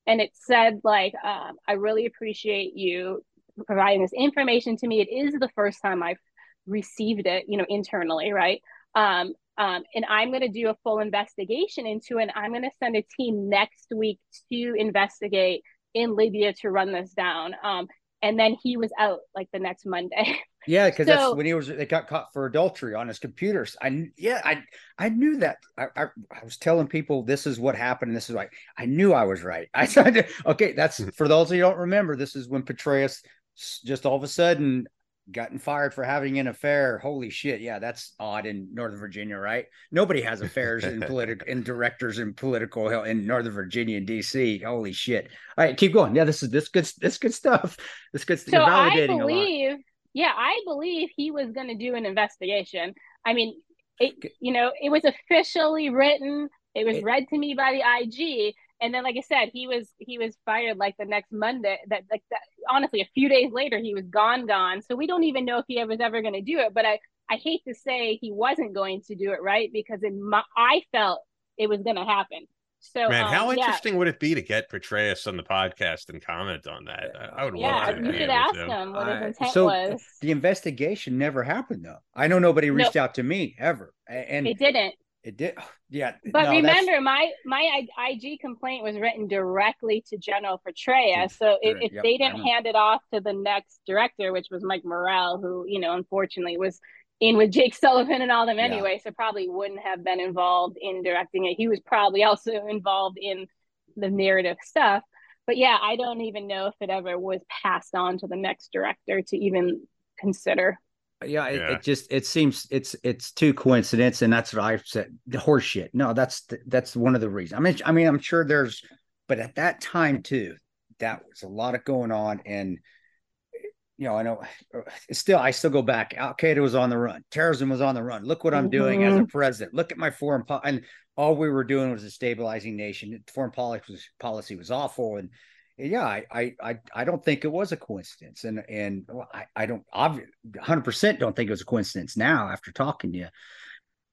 And it said, like, um, I really appreciate you providing this information to me. It is the first time I've received it, you know, internally, right? Um, Um, and I'm going to do a full investigation into it. And I'm going to send a team next week to investigate in Libya to run this down. Um, and then he was out like the next Monday. Yeah, because so, that's when he was. They got caught for adultery on his computers. I yeah, I I knew that. I I, I was telling people this is what happened. And this is like I knew I was right. I said, okay, that's for those who don't remember. This is when Petraeus just all of a sudden gotten fired for having an affair. Holy shit! Yeah, that's odd in Northern Virginia, right? Nobody has affairs in political in directors in political hell in Northern Virginia and D C. Holy shit! All right, keep going. Yeah, this is this good. This good stuff. This good stuff. So You're validating I believe. A lot. Yeah, I believe he was going to do an investigation. I mean, it, you know, it was officially written. It was read to me by the I G. And then, like I said, he was he was fired like the next Monday. That like that, honestly, a few days later, he was gone, gone. So we don't even know if he was ever going to do it. But I, I hate to say he wasn't going to do it, right? Because in my, I felt it was going to happen. So, man, um, how interesting yeah. would it be to get Petraeus on the podcast and comment on that? I, I would yeah, love to. Yeah, you should ask him, him what uh, his intent so was. The investigation never happened, though. I know nobody reached no. out to me ever, and it didn't. It did, yeah. But no, remember, that's... my my I G complaint was written directly to General Petraeus. So if, if yep, they didn't hand it off to the next director, which was Mike Morrell, who you know, unfortunately, was in with Jake Sullivan and all them anyway, yeah. so probably wouldn't have been involved in directing it. He was probably also involved in the narrative stuff. But yeah, I don't even know if it ever was passed on to the next director to even consider. Yeah, it, yeah. it just it seems it's it's too coincidence, and that's what I said. The horseshit. No, that's the, that's one of the reasons. I mean, I mean, I'm sure there's, but at that time too, that was a lot of going on. And you know, I know still, I still go back. Al Qaeda was on the run. Terrorism was on the run. Look what I'm mm-hmm. doing as a president. Look at my foreign policy. And all we were doing was a stabilizing nation. Foreign policy was, policy was awful. And yeah, I, I, I don't think it was a coincidence. And, and well, I, I don't, one hundred percent don't think it was a coincidence now after talking to you.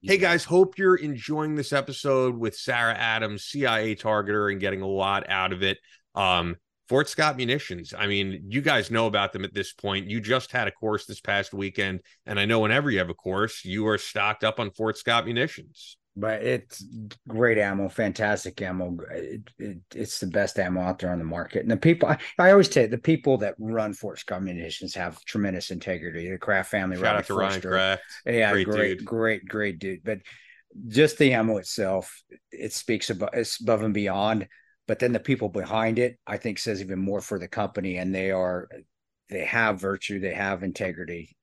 Hey guys, hope you're enjoying this episode with Sarah Adams, C I A targeter, and getting a lot out of it. Um, Fort Scott Munitions. I mean, you guys know about them at this point. You just had a course this past weekend, and I know whenever you have a course, you are stocked up on Fort Scott Munitions. But it's great ammo, fantastic ammo. It, it, it's the best ammo out there on the market. And the people, I, I always tell you, the people that run Fort Scott Munitions have tremendous integrity. The Kraft family. Shout Robbie out to Foster. Ryan Kraft. Yeah, great, great, dude. great, great dude. But just the ammo itself, it speaks about, it's above and beyond. But then the people behind it, I think, says even more for the company. And they are, they have virtue, they have integrity,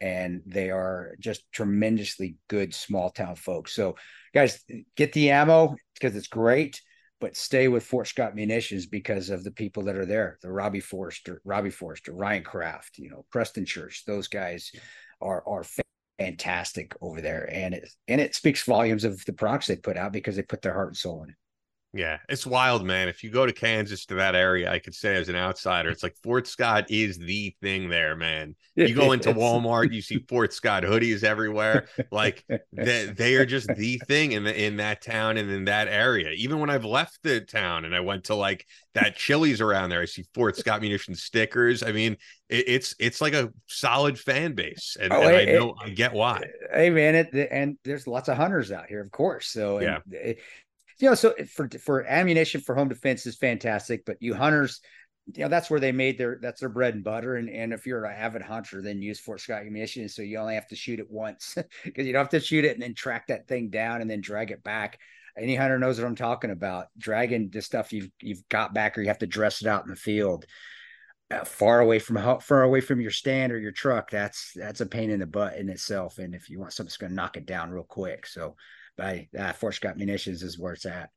and they are just tremendously good small town folks. So guys, get the ammo because it's great, but stay with Fort Scott Munitions because of the people that are there. The Robbie Forster, Robbie Forster, Ryan Kraft, you know, Preston Church, those guys are are fantastic over there. And it, and it speaks volumes of the products they put out because they put their heart and soul in it. Yeah, it's wild, man. If you go to Kansas, to that area, I could say as an outsider, it's like Fort Scott is the thing there, man. You go into Walmart, you see Fort Scott hoodies everywhere. Like they, they are just the thing in the, in that town and in that area. Even when I've left the town and I went to like that Chili's around there, I see Fort Scott Munitions stickers. I mean, it, it's it's like a solid fan base, and, oh, and it, I know it, I get why. Hey, man, it, and there's lots of hunters out here, of course. So and, yeah. It, You know, so for for ammunition for home defense is fantastic, but you hunters, you know, that's where they made their that's their bread and butter. And and if you're an avid hunter, then use Fort Scott ammunition, so you only have to shoot it once because you don't have to shoot it and then track that thing down and then drag it back. Any hunter knows what I'm talking about. Dragging the stuff you've you've got back, or you have to dress it out in the field, uh, far away from far away from your stand or your truck. That's that's a pain in the butt in itself. And if you want something that's going to knock it down real quick, so. I, uh, Fort Scott Munitions is where it's at.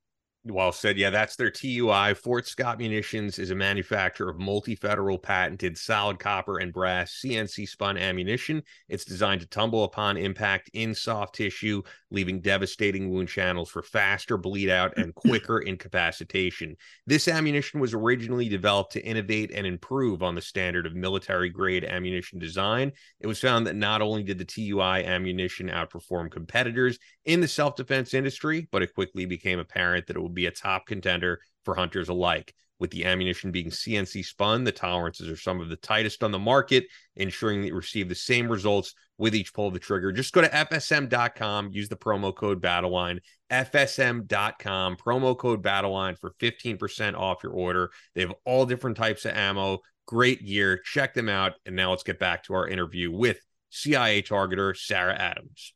Well said. Yeah, that's their T U I. Fort Scott Munitions is a manufacturer of multi-federal patented solid copper and brass C N C spun ammunition. It's designed to tumble upon impact in soft tissue, leaving devastating wound channels for faster bleed out and quicker incapacitation. This ammunition was originally developed to innovate and improve on the standard of military grade ammunition design. It was found that not only did the T U I ammunition outperform competitors in the self-defense industry, but it quickly became apparent that it would be a top contender for hunters alike. With the ammunition being C N C spun, the tolerances are some of the tightest on the market, ensuring that you receive the same results with each pull of the trigger. Just go to F S M dot com, use the promo code Battleline, F S M dot com, promo code Battleline for fifteen percent off your order. They have all different types of ammo. Great year. Check them out. And now let's get back to our interview with C I A targeter Sarah Adams.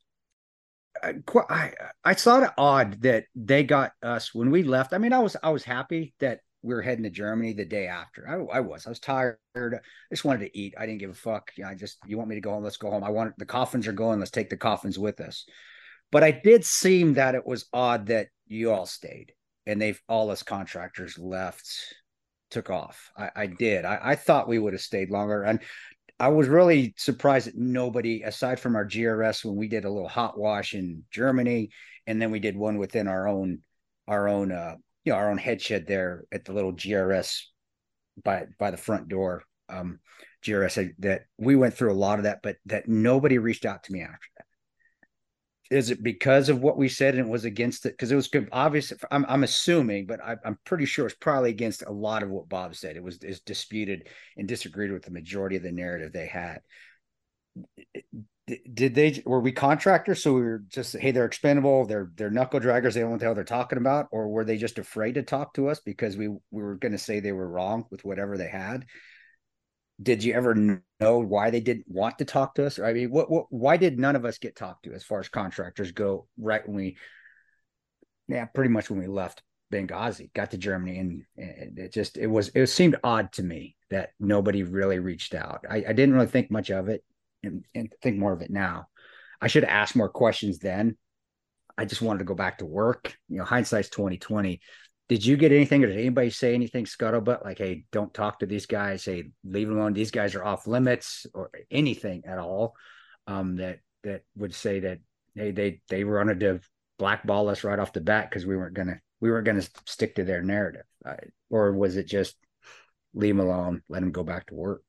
I, I thought it odd that they got us when we left. I mean, I was I was happy that we were heading to Germany the day after. I, I was. I was tired. I just wanted to eat. I didn't give a fuck. You know, I just, you want me to go home? Let's go home. I want, the coffins are going. Let's take the coffins with us. But I did seem that it was odd that you all stayed and they've all us contractors left, took off. I, I did. I, I thought we would have stayed longer. And I was really surprised that nobody, aside from our G R S, when we did a little hot wash in Germany, and then we did one within our own, our own, uh, you know, our own head shed there at the little G R S by by the front door, um, G R S. That we went through a lot of that, but that nobody reached out to me after that. Is it because of what we said and it was against it? Because it was good, obvious. I'm I'm assuming, but I, I'm pretty sure it's probably against a lot of what Bob said. It was is disputed and disagreed with the majority of the narrative they had. Did they were we contractors? So we were just, hey, they're expendable. They're they're knuckle draggers. They don't know what the hell they're talking about. Or were they just afraid to talk to us because we, we were going to say they were wrong with whatever they had? Did you ever know why they didn't want to talk to us? I mean, what, what why did none of us get talked to as far as contractors go? Right when we, yeah, pretty much when we left Benghazi, got to Germany, and, and it just it was it seemed odd to me that nobody really reached out. I, I didn't really think much of it. And, and think more of it now. I should have asked more questions then. I just wanted to go back to work. You know, hindsight's twenty twenty. Did you get anything, or did anybody say anything scuttlebutt? Like, hey, don't talk to these guys. Hey, leave them alone. These guys are off limits, or anything at all um, that that would say that hey, they they wanted to blackball us right off the bat because we weren't gonna we weren't gonna stick to their narrative, uh, or was it just leave them alone, let them go back to work?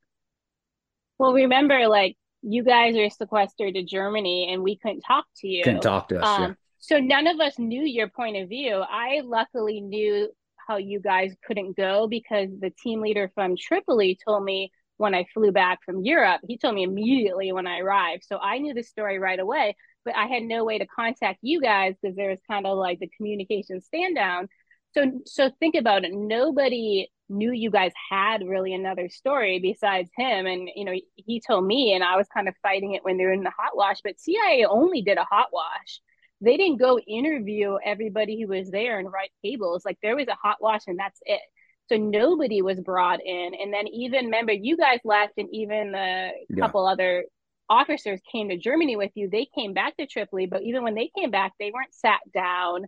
Well, remember, like, you guys are sequestered to Germany and we couldn't talk to you. Couldn't talk to us. Um, yeah. So none of us knew your point of view. I luckily knew how you guys couldn't go because the team leader from Tripoli told me when I flew back from Europe. He told me immediately when I arrived. So I knew the story right away, but I had no way to contact you guys because there was kind of like the communication stand down. So, so think about it. Nobody knew you guys had really another story besides him. And, you know, he told me, and I was kind of fighting it when they were in the hot wash, but C I A only did a hot wash. They didn't go interview everybody who was there and write cables. Like, there was a hot wash and that's it. So nobody was brought in. And then even, remember, you guys left and even the yeah. couple other officers came to Germany with you. They came back to Tripoli, but even when they came back, they weren't sat down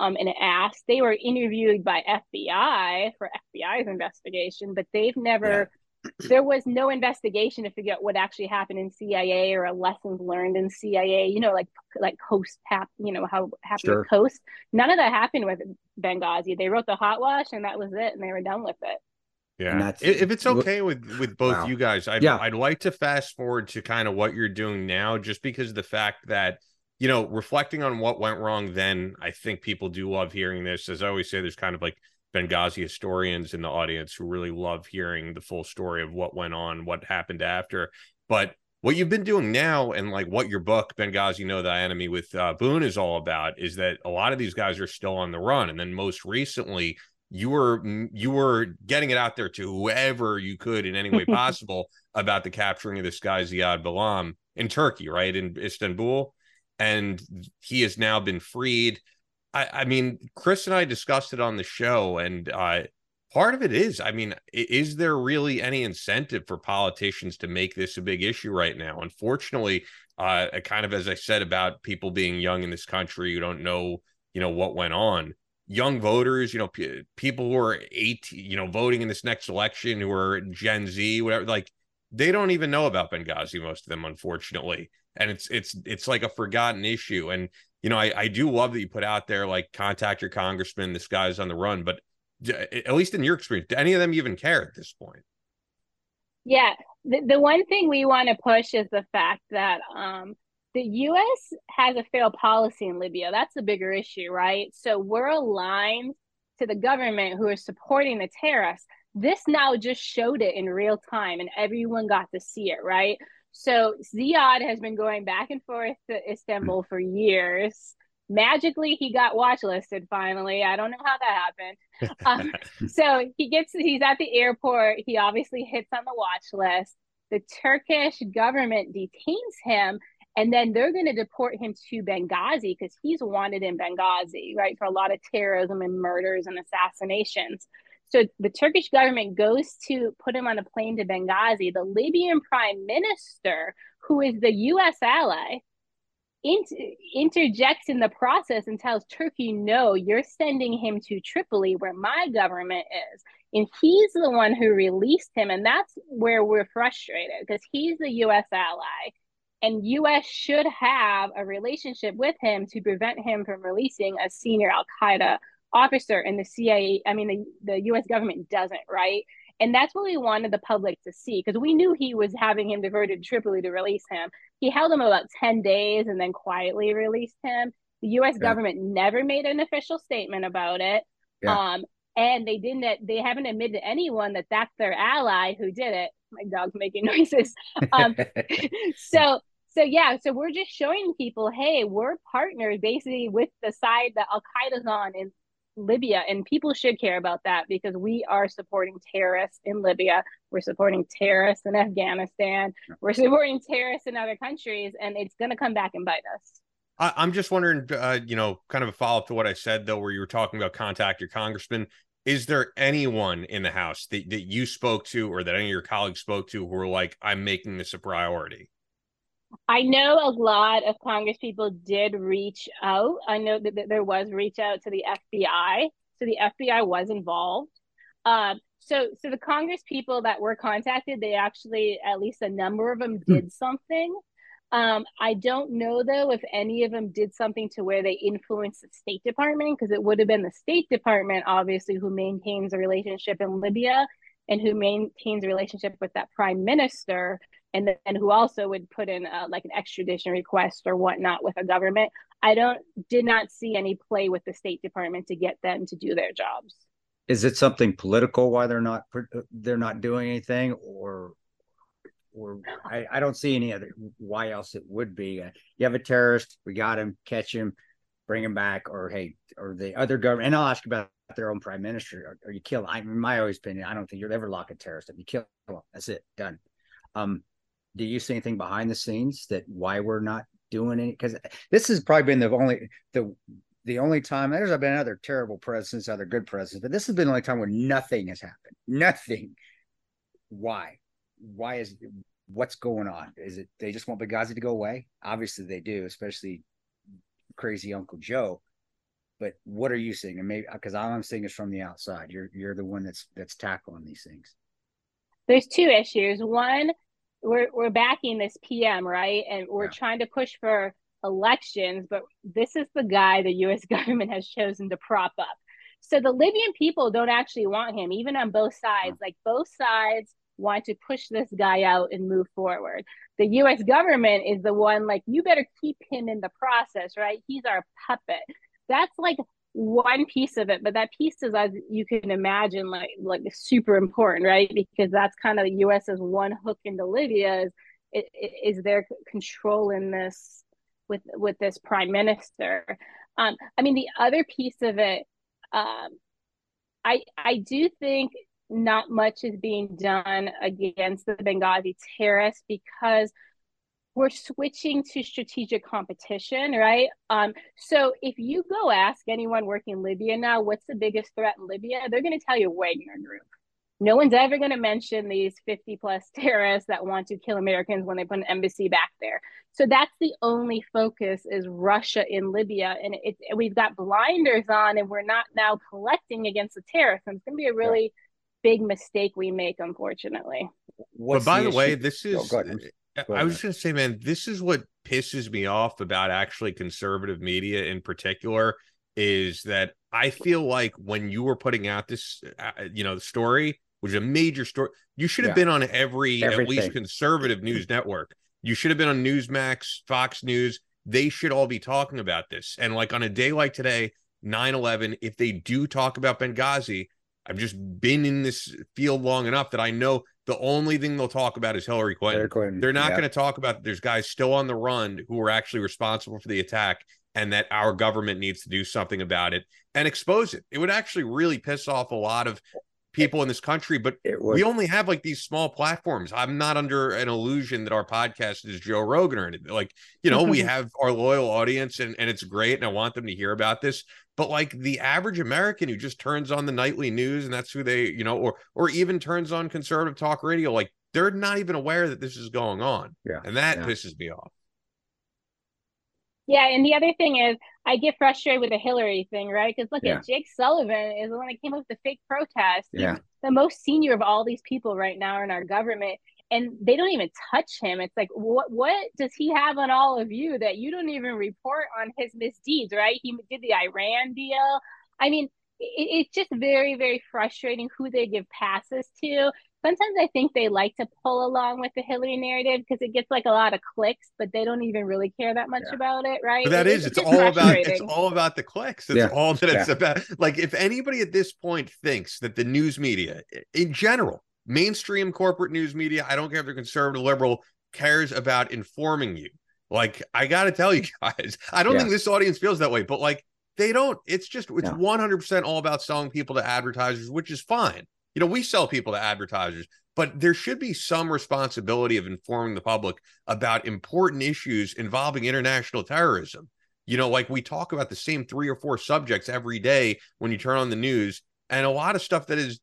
Um, and asked. They were interviewed by F B I for F B I's investigation, but they've never, yeah. there was no investigation to figure out what actually happened in C I A or a lessons learned in C I A, you know, like, like coast tap, you know, how happened sure. with coast. None of that happened with Benghazi. They wrote the hot wash and that was it. And they were done with it. Yeah. If it's okay with, with both wow. you guys, I'd, yeah. I'd like to fast forward to kind of what you're doing now, just because of the fact that, you know, reflecting on what went wrong then, I think people do love hearing this. As I always say, there's kind of like Benghazi historians in the audience who really love hearing the full story of what went on, what happened after. But what you've been doing now and like what your book, Benghazi Know Thy Enemy with uh, Boone is all about is that a lot of these guys are still on the run. And then most recently, you were you were getting it out there to whoever you could in any way possible about the capturing of this guy, Ziad Balaam, in Turkey, right? In Istanbul. And he has now been freed. I, I mean, Chris and I discussed it on the show, and uh, part of it is, I mean, is there really any incentive for politicians to make this a big issue right now? Unfortunately, uh, kind of as I said about people being young in this country who don't know, you know, what went on. Young voters, you know, p- people who are eighteen, you know, voting in this next election, who are Gen Z, whatever, like, they don't even know about Benghazi, most of them, unfortunately. And it's it's it's like a forgotten issue. And, you know, I, I do love that you put out there, like, contact your congressman, this guy's on the run. But at least in your experience, do any of them even care at this point? Yeah. The, the one thing we want to push is the fact that um, the U S has a failed policy in Libya. That's a bigger issue, right? So we're aligned to the government who are supporting the terrorists. This now just showed it in real time and everyone got to see it, right? So Ziad has been going back and forth to Istanbul for years. Magically, he got watch listed finally. I don't know how that happened. Um, so he gets, he's at the airport. He obviously hits on the watch list. The Turkish government detains him, and then they're going to deport him to Benghazi because he's wanted in Benghazi, right, for a lot of terrorism and murders and assassinations. So the Turkish government goes to put him on a plane to Benghazi. The Libyan prime minister, who is the U S ally, inter- interjects in the process and tells Turkey, no, you're sending him to Tripoli where my government is. And he's the one who released him. And that's where we're frustrated because he's the U S ally. And U S should have a relationship with him to prevent him from releasing a senior al-Qaeda officer, and the C I A, I mean, the, the U S government doesn't, right? And that's what we wanted the public to see, because we knew he was having him diverted to Tripoli to release him. He held him about ten days and then quietly released him. The U S yeah. government never made an official statement about it. Yeah. Um, and they didn't, they haven't admitted to anyone that that's their ally who did it. My dog's making noises. Um, so, so yeah, so we're just showing people, hey, we're partners basically with the side that al-Qaeda's on in Libya, and people should care about that because we are supporting terrorists in Libya. We're supporting terrorists in Afghanistan. We're supporting terrorists in other countries, and it's going to come back and bite us. I, I'm just wondering, uh, you know, kind of a follow-up to what I said, though, where you were talking about contact your congressman. Is there anyone in the House that, that you spoke to or that any of your colleagues spoke to who were like, I'm making this a priority? I know a lot of Congress people did reach out. I know that, that there was reach out to the F B I. So the F B I was involved. Um, so so the Congress people that were contacted, they actually, at least a number of them did something. Um, I don't know, though, if any of them did something to where they influenced the State Department, because it would have been the State Department, obviously, who maintains a relationship in Libya and who maintains a relationship with that prime minister, and then who also would put in uh, like an extradition request or whatnot with a government. I don't did not see any play with the State Department to get them to do their jobs. Is it something political why they're not they're not doing anything, or or I, I don't see any other why else it would be? Uh, you have a terrorist, we got him, catch him, bring him back, or hey, or the other government. And I'll ask about their own prime minister, or, or you kill. I, in my always opinion, I don't think you'll ever lock a terrorist up. You kill him, that's it, done. Um, Do you see anything behind the scenes that why we're not doing it? Because this has probably been the only the the only time. There's been other terrible presidents, other good presidents, but this has been the only time where nothing has happened. Nothing. Why? Why is what's going on? Is it they just want Benghazi to go away? Obviously they do, especially crazy Uncle Joe. But what are you seeing? And maybe because all I'm seeing is from the outside. You're you're the one that's that's tackling these things. There's two issues. One. We're we're backing this P M, right? And we're yeah. trying to push for elections, but this is the guy the U S government has chosen to prop up. So the Libyan people don't actually want him, even on both sides. Like both sides want to push this guy out and move forward. The U S government is the one like, you better keep him in the process, right? He's our puppet. That's like one piece of it, but that piece is, as you can imagine, like like super important, right? Because that's kind of the U.S.'s one hook into Libya is, it, it, is their control in this with with this prime minister. um I mean, the other piece of it, um i i do think not much is being done against the Benghazi terrorists because we're switching to strategic competition, right? Um, so if you go ask anyone working in Libya now, what's the biggest threat in Libya? They're going to tell you Wagner Group. No one's ever going to mention these fifty plus terrorists that want to kill Americans when they put an embassy back there. So that's the only focus is Russia in Libya. And it, it, we've got blinders on and we're not now collecting against the terrorists. And it's going to be a really big mistake we make, unfortunately. What's but by the, the way, this is... Oh, I was going to say, man, this is what pisses me off about actually conservative media in particular, is that I feel like when you were putting out this, uh, you know, the story, which is a major story, you should have yeah. been on every, Everything. at least conservative news network. You should have been on Newsmax, Fox News. They should all be talking about this. And like on a day like today, nine eleven, if they do talk about Benghazi, I've just been in this field long enough that I know the only thing they'll talk about is Hillary Clinton. Hillary Clinton. They're not yeah. going to talk about there's guys still on the run who are actually responsible for the attack and that our government needs to do something about it and expose it. It would actually really piss off a lot of people in this country, but we only have like these small platforms. I'm not under an illusion that our podcast is Joe Rogan or anything. Like, you know, we have our loyal audience and, and it's great. And I want them to hear about this, but like the average American who just turns on the nightly news and that's who they, you know, or, or even turns on conservative talk radio, like they're not even aware that this is going on. Yeah. And that yeah. pisses me off. Yeah, and the other thing is, I get frustrated with the Hillary thing, right? Because look yeah. at Jake Sullivan is the one that came up with the fake protest. Yeah. He's the most senior of all these people right now in our government, and they don't even touch him. It's like, what what does he have on all of you that you don't even report on his misdeeds, right? He did the Iran deal. I mean, it, it's just very, very frustrating who they give passes to. Sometimes I think they like to pull along with the Hillary narrative because it gets like a lot of clicks, but they don't even really care that much yeah. about it, right? But that it, is, it's, it's all about it's all about the clicks. It's yeah. all that it's yeah. about. Like, if anybody at this point thinks that the news media, in general, mainstream corporate news media, I don't care if they're conservative, liberal, cares about informing you. Like, I got to tell you guys, I don't yeah. think this audience feels that way, but like they don't. It's just it's no. one hundred percent all about selling people to advertisers, which is fine. You know, we sell people to advertisers, but there should be some responsibility of informing the public about important issues involving international terrorism. You know, like we talk about the same three or four subjects every day when you turn on the news, and a lot of stuff that is,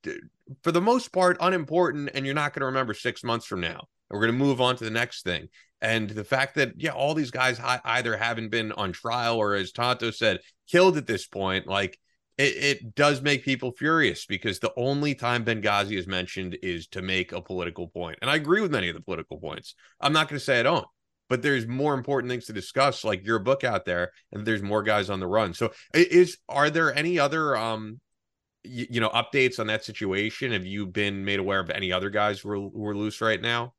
for the most part, unimportant, and you're not going to remember six months from now. We're going to move on to the next thing. And the fact that, yeah, all these guys either haven't been on trial or, as Tonto said, killed at this point, like, It, it does make people furious because the only time Benghazi is mentioned is to make a political point. And I agree with many of the political points. I'm not going to say I don't, but there's more important things to discuss, like your book out there, and there's more guys on the run. So is, are there any other, um, you, you know, updates on that situation? Have you been made aware of any other guys who are, who are loose right now?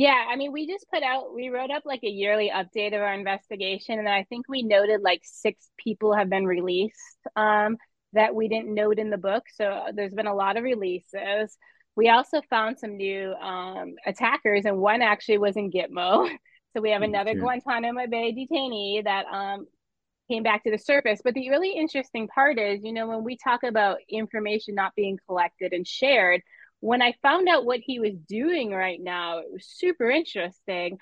Yeah, I mean, we just put out, we wrote up like a yearly update of our investigation. And I think we noted like six people have been released um, that we didn't note in the book. So there's been a lot of releases. We also found some new um, attackers, and one actually was in Gitmo. So we have another yeah. Guantanamo Bay detainee that um, came back to the surface. But the really interesting part is, you know, when we talk about information not being collected and shared, when I found out what he was doing right now, it was super interesting.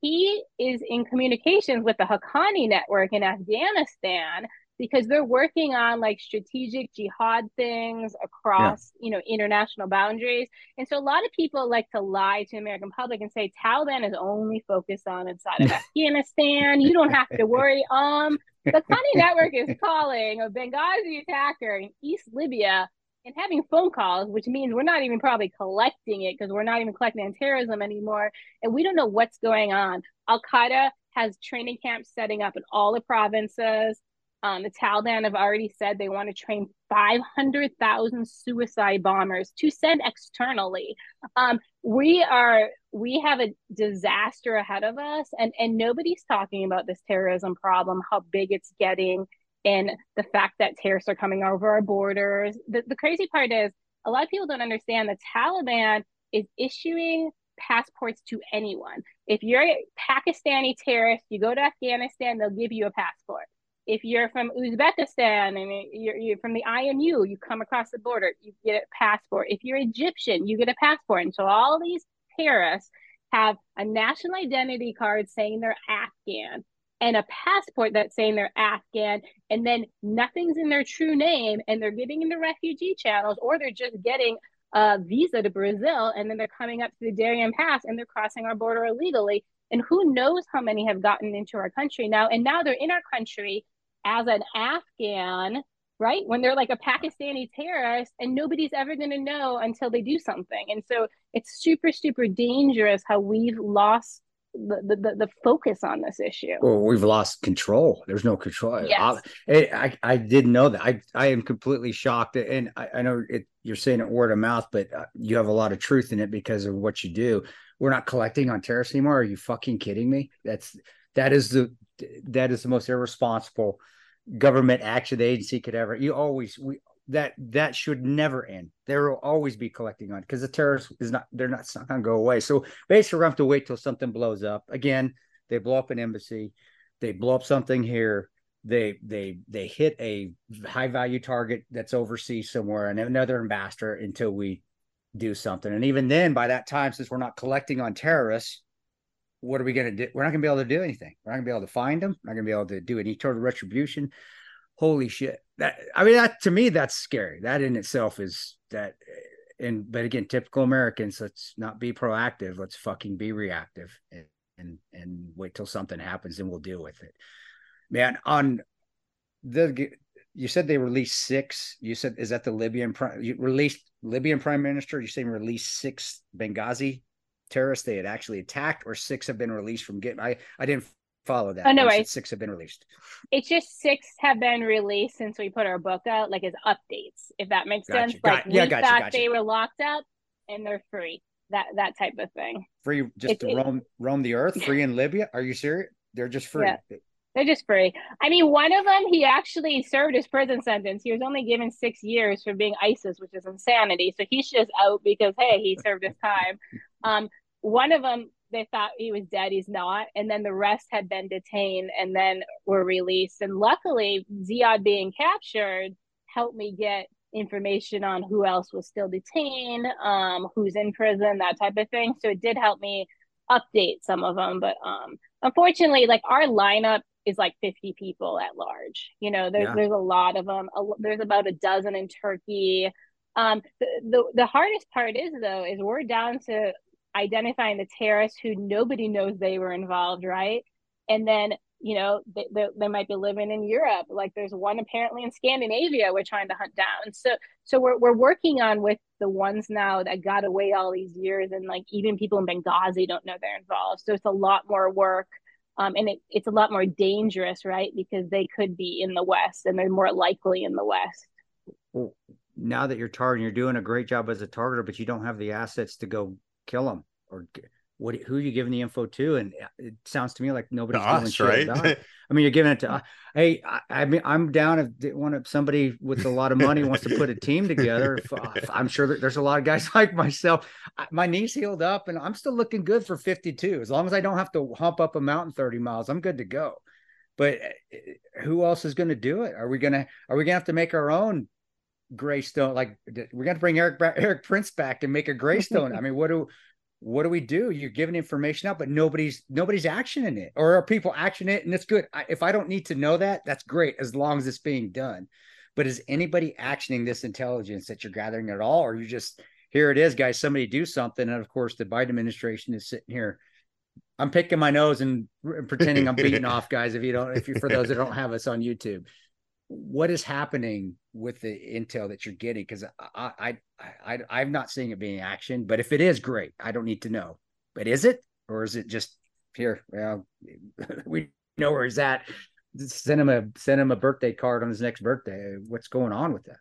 He is in communications with the Haqqani network in Afghanistan because they're working on like strategic jihad things across, yeah. you know, international boundaries. And so a lot of people like to lie to the American public and say, Taliban is only focused on inside of Afghanistan. You don't have to worry. Um, the Haqqani network is calling a Benghazi attacker in East Libya and having phone calls, which means we're not even probably collecting it because we're not even collecting on terrorism anymore. And we don't know what's going on. Al Qaeda has training camps setting up in all the provinces. Um, the Taliban have already said they want to train five hundred thousand suicide bombers to send externally. Um, we are we have a disaster ahead of us, and, and nobody's talking about this terrorism problem, how big it's getting, and the fact that terrorists are coming over our borders. The, the crazy part is a lot of people don't understand the Taliban is issuing passports to anyone. If you're a Pakistani terrorist, you go to Afghanistan, they'll give you a passport. If you're from Uzbekistan and you're, you're from the I M U, you come across the border, you get a passport. If you're Egyptian, you get a passport. And so all these terrorists have a national identity card saying they're Afghan, and a passport that's saying they're Afghan, and then nothing's in their true name, and they're getting into refugee channels, or they're just getting a visa to Brazil, and then they're coming up to the Darien Pass, and they're crossing our border illegally, and who knows how many have gotten into our country now, and now they're in our country as an Afghan, right? When they're like a Pakistani terrorist, and nobody's ever gonna know until they do something. And so it's super, super dangerous how we've lost The, the the focus on this issue. Well, we've lost control. There's no control. Yes. I, I I didn't know that. I I am completely shocked, and I, I know it, you're saying it word of mouth, but you have a lot of truth in it because of what you do. We're not collecting on terrorists anymore. Are you fucking kidding me? That's that is the that is the most irresponsible government action the agency could ever. You always we that that should never end. There will always be collecting on, because the terrorists is not, they're not, it's not going to go away. So basically we're going to have to wait till something blows up. Again, they blow up an embassy, they blow up something here, they they they hit a high value target that's overseas somewhere, and another ambassador, until we do something. And even then, by that time, since we're not collecting on terrorists, what are we going to do? We're not going to be able to do anything. We're not going to be able to find them. We're not going to be able to do any total retribution. Holy shit. That, I mean, that to me, that's scary. That in itself is that. And, but again, typical Americans, let's not be proactive. Let's fucking be reactive and, and, and wait till something happens and we'll deal with it, man. On the, you said they released six, you said, is that the Libyan, you released Libyan prime minister? You're saying released six Benghazi terrorists they had actually attacked, or six have been released from getting, I, I didn't follow that. Oh, no, right. Six have been released. It's just six have been released since we put our book out, like as updates, if that makes gotcha. sense. Got, like yeah, we gotcha, thought gotcha. They were locked up and they're free, that that type of thing. Free just it's, to it, roam roam the earth, free in Libya? Are you serious? They're just free. Yeah. They're just free. I mean, one of them, he actually served his prison sentence. He was only given six years for being ISIS, which is insanity. So he's just out because, hey, he served his time. Um, one of them, they thought he was dead. He's not. And then the rest had been detained and then were released. And luckily, Ziad being captured helped me get information on who else was still detained, um, who's in prison, that type of thing. So it did help me update some of them. But um, unfortunately, like our lineup is like fifty people at large. You know, there's, yeah. there's a lot of them. A, there's about a dozen in Turkey. Um, the, the the hardest part is, though, is we're down to identifying the terrorists who nobody knows they were involved, right? And then, you know, they, they, they might be living in Europe. Like there's one apparently in Scandinavia we're trying to hunt down. So so we're we're working on with the ones now that got away all these years, and like even people in Benghazi don't know they're involved. So it's a lot more work. Um, and it, it's a lot more dangerous, right? Because they could be in the West, and they're more likely in the West. Now that you're targeting, you're doing a great job as a targeter, but you don't have the assets to go kill them. Or what? Who are you giving the info to? And it sounds to me like nobody's us, doing shit right? about it. I mean, you're giving it to us. Hey, I, I mean, I'm down if one of somebody with a lot of money wants to put a team together. If, if I'm sure that there's a lot of guys like myself. I, my knees healed up, and I'm still looking good for fifty-two. As long as I don't have to hump up a mountain thirty miles, I'm good to go. But who else is going to do it? Are we gonna? Are we gonna have to make our own Greystone? Like we're gonna bring Eric Eric Prince back and make a Greystone? I mean, what do? What do we do? You're giving information out, but nobody's nobody's actioning it, or are people actioning it? And it's good. I, if I don't need to know that, that's great, as long as it's being done. But is anybody actioning this intelligence that you're gathering at all? Or you just, here it is, guys, somebody do something. And of course, the Biden administration is sitting here. I'm picking my nose and, and pretending I'm beating off, guys. If you don't, if you for those that don't have us on YouTube, what is happening with the intel that you're getting? Because I, I, I, I'm not seeing it being action, but if it is, great, I don't need to know. But is it, or is it just here? Well, we know where he's at. Send him a send him a birthday card on his next birthday. What's going on with that?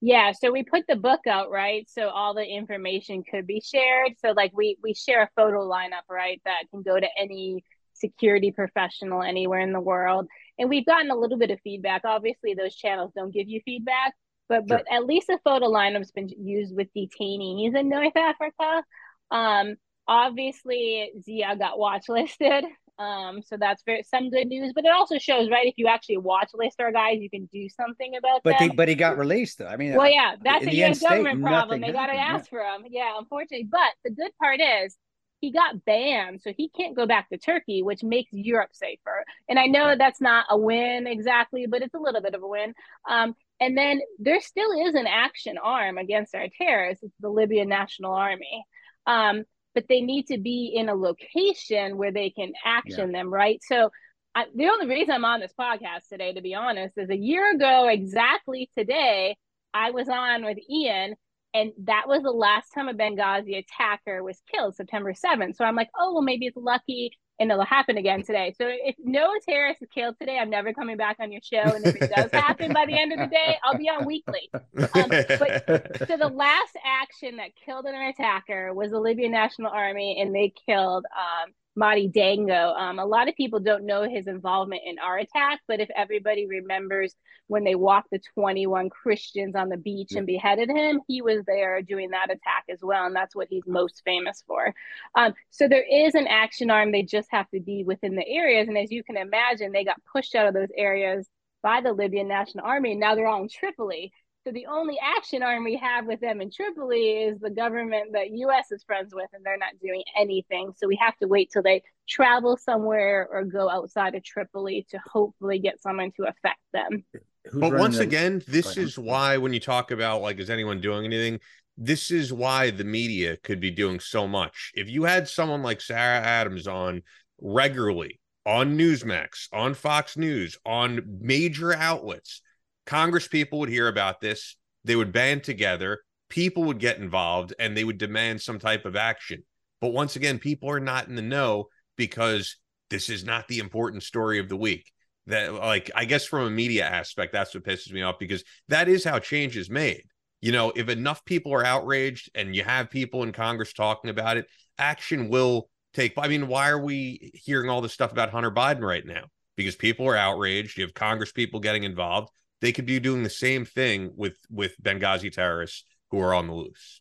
Yeah, so we put the book out, right? So all the information could be shared. So like we we share a photo lineup, right? That can go to any security professional anywhere in the world. And we've gotten a little bit of feedback. Obviously, those channels don't give you feedback, but but sure. At least the photo lineup's been used with detainees in North Africa. Um, obviously, Zia got watch listed, um, so that's very, some good news. But it also shows, right, if you actually watch list our guys, you can do something about that. But he, but he got released, though. I mean, well, yeah, that's a U S government problem. They got to ask for him. Yeah, unfortunately. But the good part is, he got banned, so he can't go back to Turkey, which makes Europe safer. And I know that's not a win exactly, but it's a little bit of a win. Um, and then there still is an action arm against our terrorists. It's the Libyan National Army. Um, but they need to be in a location where they can action yeah. them, right? So I, the only reason I'm on this podcast today, to be honest, is a year ago exactly today, I was on with Ian, and that was the last time a Benghazi attacker was killed, September seventh. So I'm like, oh, well, maybe it's lucky and it'll happen again today. So if no terrorist is killed today, I'm never coming back on your show. And if it does happen by the end of the day, I'll be on weekly. Um, but, so the last action that killed an attacker was the Libyan National Army, and they killed um, Mahdi Dango. Um, a lot of people don't know his involvement in our attack, but if everybody remembers when they walked the twenty-one Christians on the beach and beheaded him, he was there doing that attack as well, and that's what he's most famous for. Um, so there is an action arm. They just have to be within the areas, and as you can imagine, they got pushed out of those areas by the Libyan National Army, and now they're all in Tripoli. So the only action arm we have with them in Tripoli is the government that U S is friends with, and they're not doing anything. So we have to wait till they travel somewhere or go outside of Tripoli to hopefully get someone to affect them. Who's but once the... again, this is why when you talk about, like, is anyone doing anything? This is why the media could be doing so much. If you had someone like Sarah Adams on regularly, on Newsmax, on Fox News, on major outlets, Congress people would hear about this, they would band together, people would get involved, and they would demand some type of action. But once again, people are not in the know because this is not the important story of the week. That, like, I guess from a media aspect, that's what pisses me off, because that is how change is made. You know, if enough people are outraged and you have people in Congress talking about it, action will take. I mean, why are we hearing all this stuff about Hunter Biden right now? Because people are outraged. You have Congress people getting involved. They could be doing the same thing with, with Benghazi terrorists who are on the loose.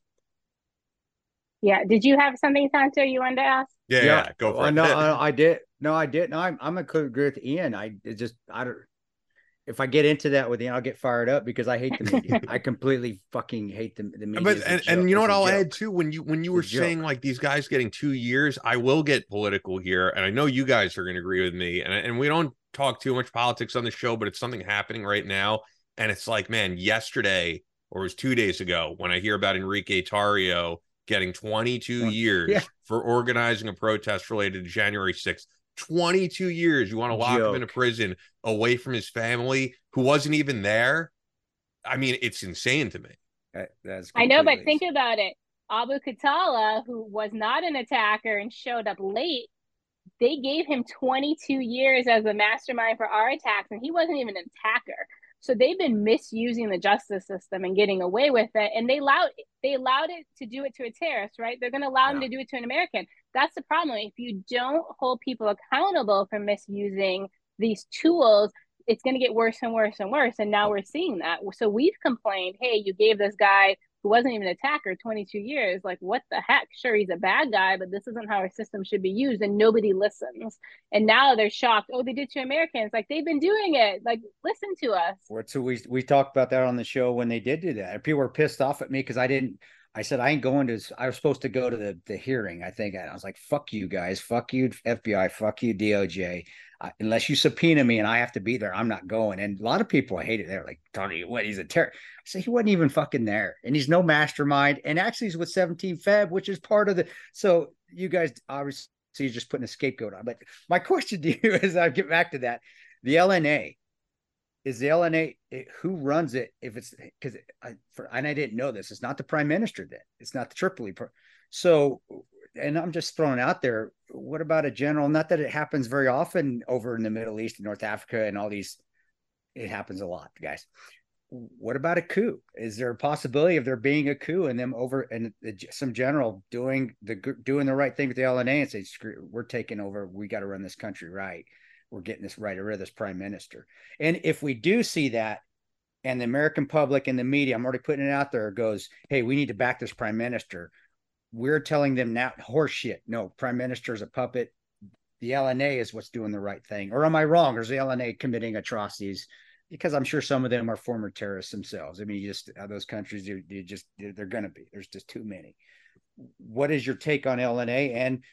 Yeah. Did you have something, Santo, you wanted to ask? Yeah, yeah. yeah go for uh, it. No, I, I did. No, I did. No, I'm, I'm going to agree with Ian. I just, I don't, if I get into that with Ian, I'll get fired up because I hate the media. I completely fucking hate the, the media. But, and, and you know what I'll joke. add too, when you, when you were saying like these guys getting two years, I will get political here. And I know you guys are going to agree with me, and and we don't talk too much politics on the show, but it's something happening right now. And it's like, man, yesterday, or it was two days ago, when I hear about Enrique Tarrio getting twenty-two years yeah. for organizing a protest related to January sixth, twenty-two years. You want to lock Joke. him in a prison away from his family who wasn't even there. I mean, it's insane to me. That, that's I know, but think about it. Abu Qatala, who was not an attacker and showed up late, they gave him twenty-two years as the mastermind for our attacks, and he wasn't even an attacker. So they've been misusing the justice system and getting away with it. And they allowed they allowed it to do it to a terrorist, right? They're going to allow yeah. them to do it to an American. That's the problem. If you don't hold people accountable for misusing these tools, it's going to get worse and worse and worse. And now we're seeing that. So we've complained, hey, you gave this guy who wasn't even an attacker twenty-two years. Like, what the heck? Sure, he's a bad guy, but this isn't how our system should be used. And nobody listens. And now they're shocked. Oh, they did to Americans. Like, they've been doing it. Like, listen to us. So we, we talked about that on the show when they did do that. And people were pissed off at me because I didn't. I said, I ain't going to, I was supposed to go to the, the hearing, I think. I was like, fuck you guys, fuck you F B I, fuck you D O J. Uh, unless you subpoena me and I have to be there, I'm not going. And a lot of people hate it. They're like, Tony, what, he's a terror. I said, he wasn't even fucking there. And he's no mastermind. And actually he's with seventeen Feb, which is part of the, so you guys, obviously you're just putting a scapegoat on. But my question to you is, I'll get back to that. The L N A. Is the L N A, it, who runs it? If it's because I, for, and I didn't know this, it's not the prime minister then. It's not the Tripoli. Pro, so, and I'm just throwing out there, what about a general? Not that it happens very often over in the Middle East and North Africa and all these, it happens a lot, guys. What about a coup? Is there a possibility of there being a coup and them over and the, some general doing the, doing the right thing with the L N A and say, screw, we're taking over. We got to run this country right. We're getting this right or this prime minister. And if we do see that, and the American public and the media, I'm already putting it out there, goes, hey, we need to back this prime minister. We're telling them now, horseshit. No, prime minister is a puppet. The L N A is what's doing the right thing. Or am I wrong? Or is the L N A committing atrocities? Because I'm sure some of them are former terrorists themselves. I mean, you just those countries, you, you just they're going to be. There's just too many. What is your take on L N A? And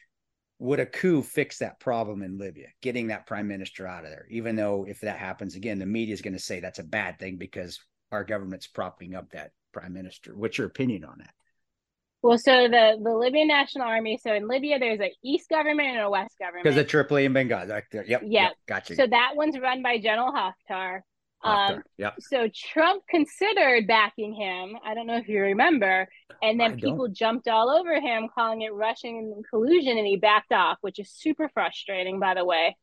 would a coup fix that problem in Libya, getting that prime minister out of there? Even though if that happens again, the media is going to say that's a bad thing because our government's propping up that prime minister. What's your opinion on that? Well, so the, the Libyan National Army, so in Libya, there's an East government and a West government. Because of Tripoli and Benghazi. Right there. Yep, yep. Yep. Gotcha. So that one's run by General Haftar. Um, yep. So Trump considered backing him. I don't know if you remember. And then I people don't. jumped all over him, calling it Russian collusion, and he backed off, which is super frustrating, by the way.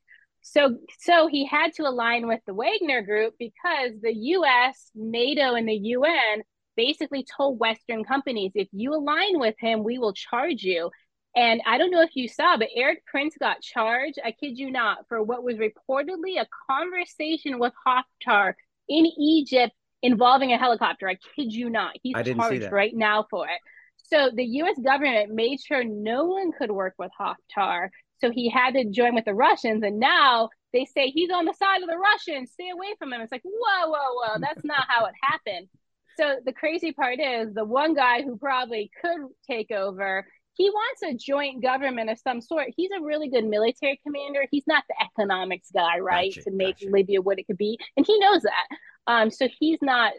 So, so he had to align with the Wagner Group because the U S, NATO, and the U N basically told Western companies, if you align with him, we will charge you. And I don't know if you saw, but Eric Prince got charged, I kid you not, for what was reportedly a conversation with Haftar in Egypt involving a helicopter. I kid you not. He's charged right now for it. So the U S government made sure no one could work with Haftar. So he had to join with the Russians. And now they say he's on the side of the Russians. Stay away from him. It's like, whoa, whoa, whoa. That's not how it happened. So the crazy part is the one guy who probably could take over, he wants a joint government of some sort. He's a really good military commander. He's not the economics guy, right? Gotcha, to make gotcha. Libya what it could be. And he knows that. Um, so he's not,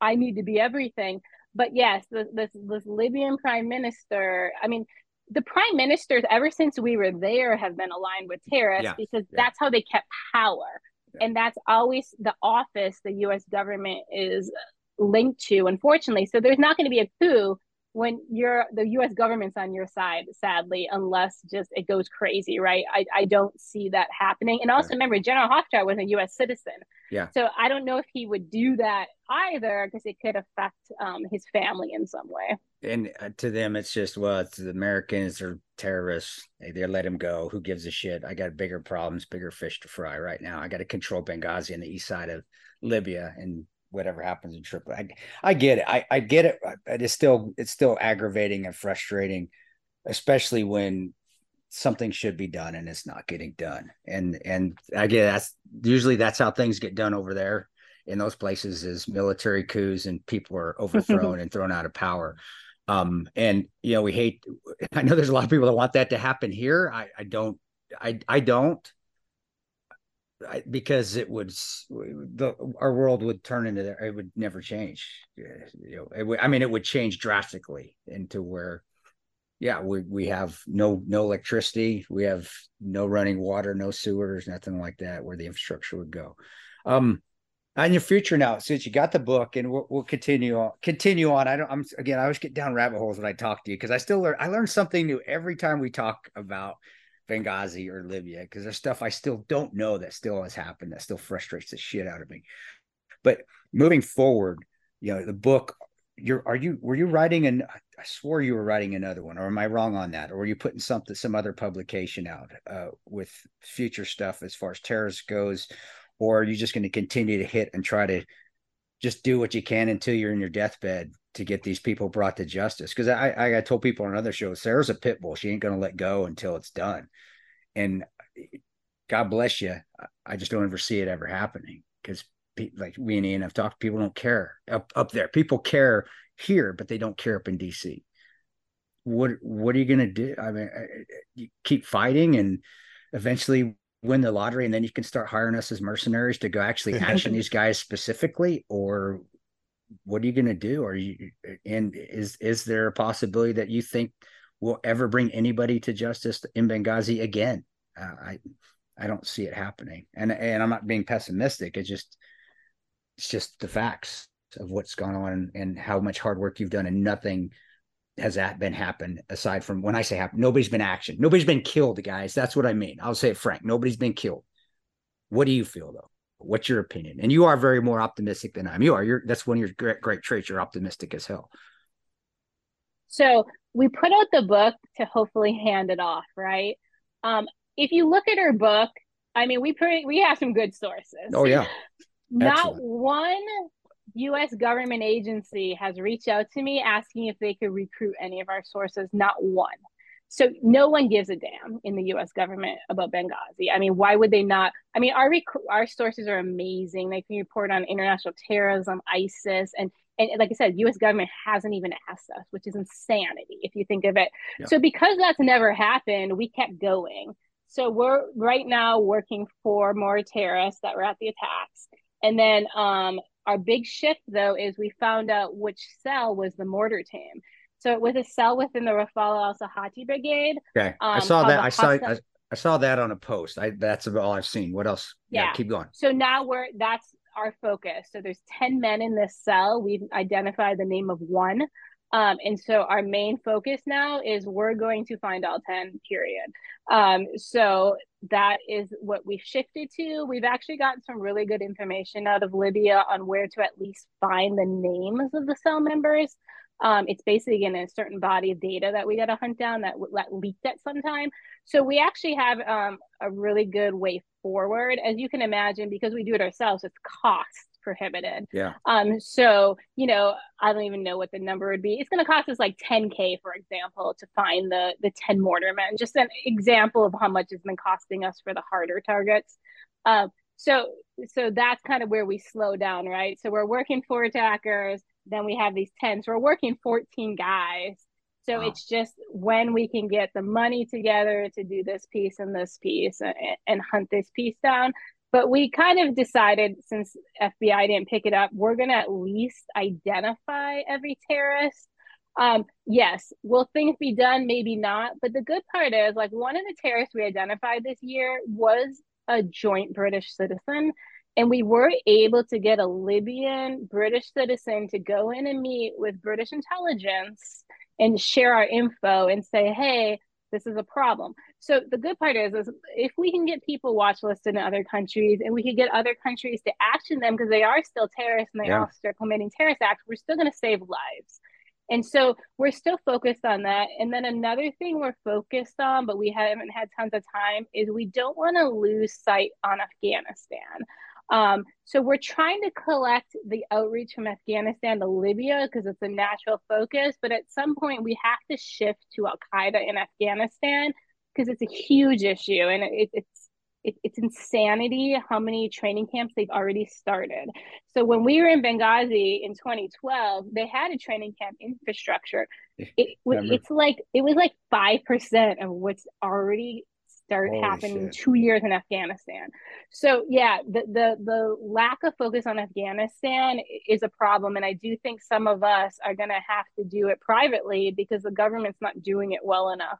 I need to be everything. But yes, this, this, this Libyan prime minister, I mean, the prime ministers ever since we were there have been aligned with terrorists yeah, because yeah. that's how they kept power. Yeah. And that's always the office the U S government is linked to, unfortunately. So there's not going to be a coup when you're the U S government's on your side, sadly, unless just it goes crazy, right? I, I don't see that happening. And also right. remember, General Haftar was a U S citizen. Yeah. So I don't know if he would do that either because it could affect um, his family in some way. And to them, it's just, well, it's the Americans are terrorists. Hey, they let him go. Who gives a shit? I got bigger problems, bigger fish to fry right now. I got to control Benghazi and the east side of Libya and whatever happens in Tripoli. I, I get it. I, I get it. It is still, it's still aggravating and frustrating, especially when something should be done and it's not getting done. And, and I get that's usually that's how things get done over there in those places is military coups and people are overthrown and thrown out of power. Um, and, you know, we hate, I know there's a lot of people that want that to happen here. I, I don't, I, I don't. I, because it would, the, our world would turn into, the, it would never change. You know, would, I mean, it would change drastically into where, yeah, we we have no no electricity, we have no running water, no sewers, nothing like that, where the infrastructure would go. Um, on your future now, since you got the book, and we'll, we'll continue on, continue on. I don't, I'm again, I always get down rabbit holes when I talk to you because I still learn, I learn something new every time we talk about Benghazi or Libya, because there's stuff I still don't know that still has happened that still frustrates the shit out of me. But moving forward, you know, the book, you're are you were you writing an I swore you were writing another one, or am I wrong on that? Or were you putting something some other publication out uh with future stuff as far as terrorist goes, or are you just going to continue to hit and try to just do what you can until you're in your deathbed to get these people brought to justice? Because I, I told people on another show, Sarah's a pit bull. She ain't going to let go until it's done. And God bless you. I just don't ever see it ever happening because like we and Ian have talked, people don't care up, up there. People care here, but they don't care up in D C. What, what are you going to do? I mean, you keep fighting and eventually win the lottery and then you can start hiring us as mercenaries to go actually action these guys specifically, or what are you going to do? Are you, and is, is there a possibility that you think will ever bring anybody to justice in Benghazi again? Uh, I, I don't see it happening. And, and I'm not being pessimistic. It's just, it's just the facts of what's gone on and how much hard work you've done and nothing has that been happened aside from when I say happen, nobody's been action. Nobody's been killed, guys. That's what I mean. I'll say it frank. Nobody's been killed. What do you feel though? What's your opinion? And you are very more optimistic than I am. You are. You're, that's one of your great, great traits. You're optimistic as hell. So we put out the book to hopefully hand it off, right? Um, if you look at our book, I mean, we pretty, we have some good sources. Oh, yeah. Not Excellent. One U S government agency has reached out to me asking if they could recruit any of our sources. Not one. So no one gives a damn in the U S government about Benghazi. I mean, why would they not? I mean, our rec- our sources are amazing. They can report on international terrorism, ISIS, and, and like I said, U S government hasn't even asked us, which is insanity if you think of it. Yeah. So because that's never happened, we kept going. So we're right now working for more terrorists that were at the attacks. And then um, our big shift, though, is we found out which cell was the mortar team. So it was a cell within the Rafallah al-Sahati brigade. Okay, um, I saw that. I saw I, I saw that on a post. I, that's all I've seen. What else? Yeah. yeah, keep going. So now we're that's our focus. So there's ten men in this cell. We've identified the name of one, um, and so our main focus now is we're going to find all ten. Period. Um, so that is what we've shifted to. We've actually gotten some really good information out of Libya on where to at least find the names of the cell members. Um, it's based again in a certain body of data that we got to hunt down that, that leaked at some time. So we actually have um, a really good way forward, as you can imagine, because we do it ourselves. It's cost prohibited. Yeah. Um. So you know, I don't even know what the number would be. It's going to cost us like ten K, for example, to find the the ten mortar men. Just an example of how much it's been costing us for the harder targets. Um. Uh, so so that's kind of where we slow down, right? So we're working for attackers. Then we have these ten. So we're working fourteen guys. So wow. It's just when we can get the money together to do this piece and this piece and, and hunt this piece down. But we kind of decided, since F B I didn't pick it up, we're going to at least identify every terrorist. Um, yes, will things be done? Maybe not. But the good part is, like, one of the terrorists we identified this year was a joint British citizen. And we were able to get a Libyan British citizen to go in and meet with British intelligence and share our info and say, hey, this is a problem. So the good part is, is if we can get people watch listed in other countries and we can get other countries to action them, because they are still terrorists and they yeah. are still committing terrorist acts, we're still going to save lives. And so we're still focused on that. And then another thing we're focused on, but we haven't had tons of time, is we don't want to lose sight on Afghanistan. Um, so we're trying to collect the outreach from Afghanistan to Libya because it's a natural focus. But at some point, we have to shift to Al Qaeda in Afghanistan because it's a huge issue, and it, it's it, it's insanity how many training camps they've already started. So when we were in Benghazi in twenty twelve, they had a training camp infrastructure. It, it's like it was like five percent of what's already start Holy happening shit. two years in Afghanistan. So yeah, the, the the lack of focus on Afghanistan is a problem. And I do think some of us are going to have to do it privately because the government's not doing it well enough.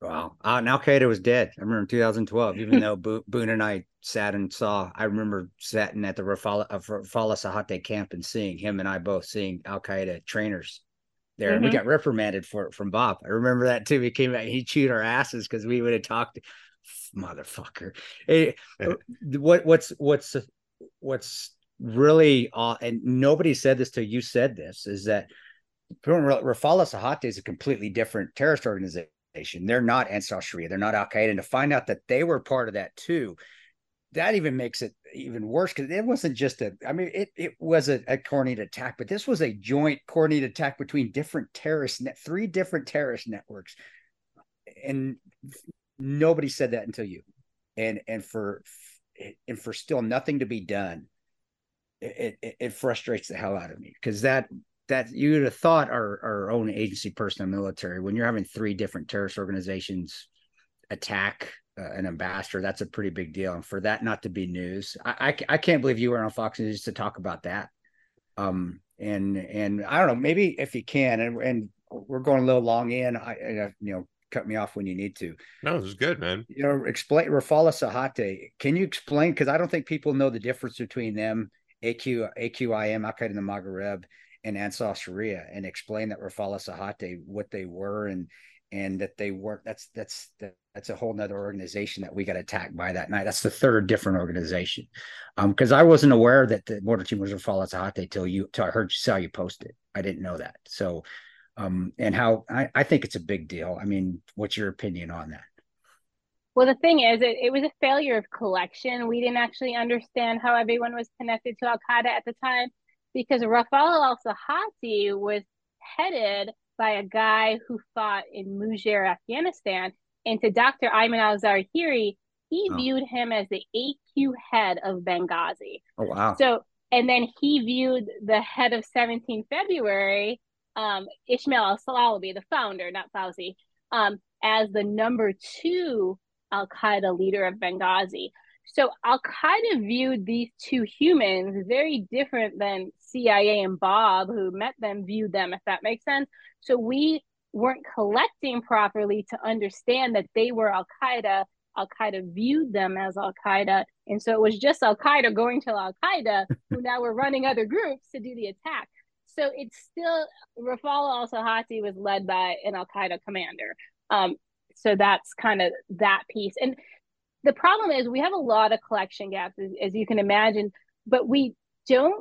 Wow. Uh, and Al Qaeda was dead. I remember in two thousand twelve, even though Bo- Boone and I sat and saw, I remember sitting at the Rafallah al-Sahati camp and seeing him and I both seeing Al Qaeda trainers there. Mm-hmm. We got reprimanded for it from Bob. I remember that too. He came out and he chewed our asses because we would have talked, motherfucker. It, what what's what's what's really uh, and nobody said this till you said this is that Rafallah al-Sahati is a completely different terrorist organization. They're not Ansar Sharia. They're not Al Qaeda. And to find out that they were part of that too, that even makes it even worse because it wasn't just a, I mean, it, it was a, a coordinated attack, but this was a joint coordinated attack between different terrorist, net, three different terrorist networks. And nobody said that until you. And and for and for still nothing to be done, it it, it frustrates the hell out of me because that, that you would have thought our, our own agency, personnel, military, when you're having three different terrorist organizations attack Uh, an ambassador, that's a pretty big deal. And for that not to be news, I, I, I can't believe you were on Fox News to talk about that. Um, and, and I don't know, maybe if you can, and, and we're going a little long in, I, I you know, cut me off when you need to. No, this is good, man. You know, explain Rafallah al-Sahati. Can you explain? Cause I don't think people know the difference between them, A Q, A Q I M, Al Qaeda in the Maghreb and Ansar Sharia, and explain that Rafallah al-Sahati, what they were and, and that they weren't, that's, that's, that, that's a whole nother organization that we got attacked by that night. That's the third different organization. Um, cause I wasn't aware that the mortar team was Rafallah al-Sahati till you, till I heard you, saw you post it. I didn't know that. So, um, and how, I, I think it's a big deal. I mean, what's your opinion on that? Well, the thing is, it, it was a failure of collection. We didn't actually understand how everyone was connected to Al-Qaeda at the time because Rafallah al-Sahati was headed by a guy who fought in Mujair, Afghanistan. And to Doctor Ayman al-Zawahiri, he oh. viewed him as the A Q head of Benghazi. Oh, wow. So, and then he viewed the head of seventeen February, um, Ismail al-Salabi, the founder, not Fauzi, um, as the number two Al-Qaeda leader of Benghazi. So Al-Qaeda viewed these two humans very different than C I A and Bob, who met them, viewed them, if that makes sense. So we weren't collecting properly to understand that they were Al-Qaeda. Al-Qaeda viewed them as Al-Qaeda. And so it was just Al-Qaeda going to Al-Qaeda, who now were running other groups to do the attack. So it's still, Rafallah al-Sahati was led by an Al-Qaeda commander. Um, so that's kind of that piece. And the problem is we have a lot of collection gaps, as, as you can imagine, but we don't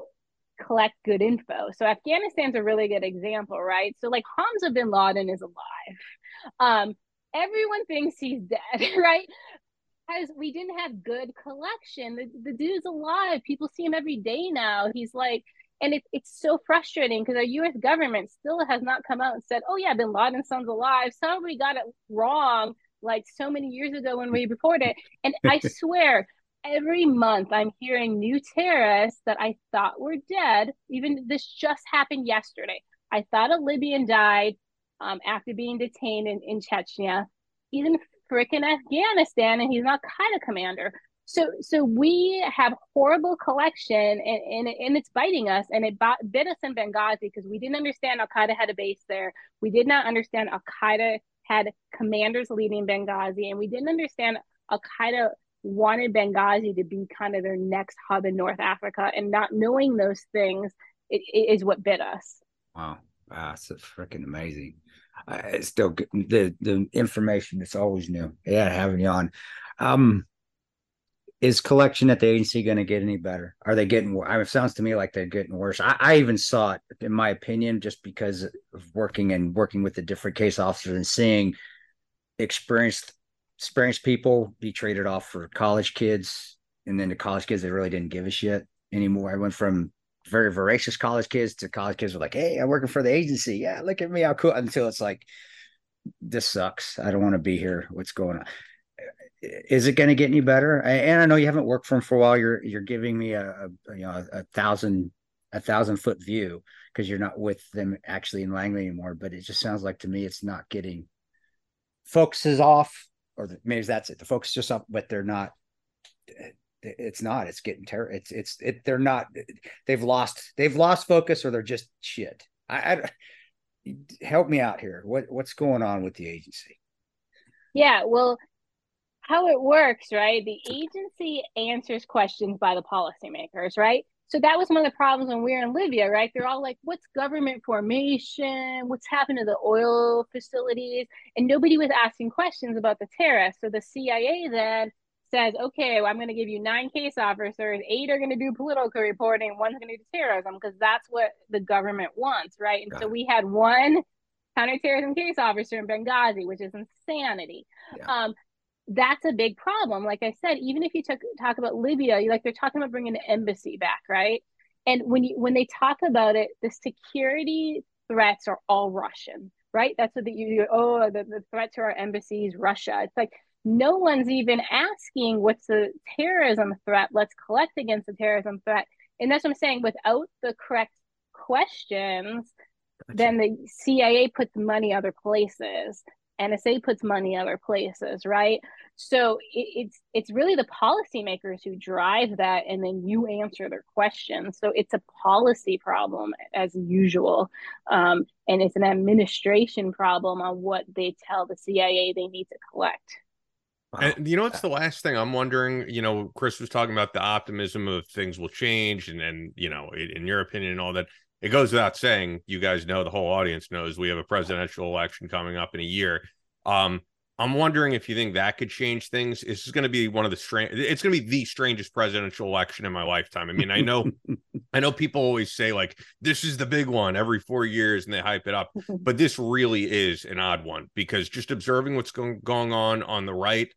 collect good info. So Afghanistan's a really good example, right? So like Hamza bin Laden is alive. Um, everyone thinks he's dead, right? Because we didn't have good collection. The, the dude's alive. People see him every day now. He's like, and it, it's so frustrating because our U S government still has not come out and said, oh yeah, bin Laden's son's alive. So we got it wrong like so many years ago when we reported. And I swear, every month I'm hearing new terrorists that I thought were dead. Even this just happened yesterday. I thought a Libyan died um, after being detained in, in Chechnya. He's in freaking Afghanistan and he's an Al Qaeda commander. So so we have horrible collection and, and, and it's biting us. And it bit us in Benghazi because we didn't understand Al Qaeda had a base there. We did not understand Al Qaeda had commanders leading Benghazi. And we didn't understand Al Qaeda wanted Benghazi to be kind of their next hub in North Africa, and not knowing those things it, it is what bit us. Wow, wow, it's freaking amazing. Uh, it's still good. the the information that's always new. Yeah, having you on. Um, is collection at the agency going to get any better? Are they getting worse? I mean, it sounds to me like they're getting worse. I, I even saw it, in my opinion, just because of working and working with the different case officers and seeing experienced. experienced people be traded off for college kids, and then the college kids, they really didn't give a shit anymore. I went from very voracious college kids to college kids were like, hey, I'm working for the agency. Yeah, look at me, how cool. Until it's like, this sucks. I don't want to be here. What's going on? Is it going to get any better? And I know you haven't worked for them for a while. You're you're giving me a, a you know a thousand a thousand foot view because you're not with them actually in Langley anymore. But it just sounds like to me it's not getting focuses off. Or maybe that's it. The focus is just up, but they're not. It's not. It's getting terrible. It's it's it. They're not. They've lost. They've lost focus, or they're just shit. I, I help me out here. What what's going on with the agency? Yeah. Well, how it works, right? The agency answers questions by the policymakers, right? So that was one of the problems when we were in Libya, right? They're all like, what's government formation? What's happened to the oil facilities? And nobody was asking questions about the terrorists. So the C I A then says, okay, well, I'm going to give you nine case officers. Eight are going to do political reporting. One's going to do terrorism because that's what the government wants, right? And Got so it. We had one counterterrorism case officer in Benghazi, which is insanity. Yeah. Um, That's a big problem. Like I said, even if you took, talk about Libya, you like they're talking about bringing an embassy back, right? And when you when they talk about it, the security threats are all Russian, right? That's what the, you oh the, the threat to our embassies, Russia. It's like no one's even asking what's the terrorism threat. Let's collect against the terrorism threat. And that's what I'm saying. Without the correct questions, gotcha. Then the C I A puts money other places. N S A puts money other places, right? So it, it's it's really the policymakers who drive that, and then you answer their questions. So it's a policy problem as usual, um, and it's an administration problem on what they tell the C I A they need to collect. Wow. And you know, it's the last thing I'm wondering. You know, Chris was talking about the optimism of things will change, and and you know, in your opinion, and all that. It goes without saying, you guys know, the whole audience knows, we have a presidential election coming up in a year. Um, I'm wondering if you think that could change things. This is going to be one of the strange. It's going to be the strangest presidential election in my lifetime. I mean, I know, I know people always say like this is the big one every four years, and they hype it up, but this really is an odd one because just observing what's going going on on the right.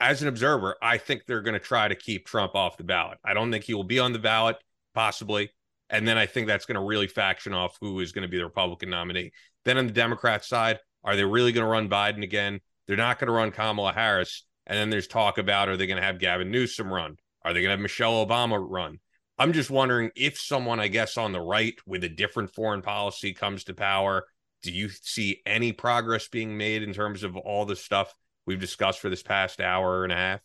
As an observer, I think they're going to try to keep Trump off the ballot. I don't think he will be on the ballot, possibly. And then I think that's going to really faction off who is going to be the Republican nominee. Then on the Democrat side, are they really going to run Biden again? They're not going to run Kamala Harris. And then there's talk about, are they going to have Gavin Newsom run? Are they going to have Michelle Obama run? I'm just wondering if someone, I guess, on the right with a different foreign policy comes to power, do you see any progress being made in terms of all the stuff we've discussed for this past hour and a half?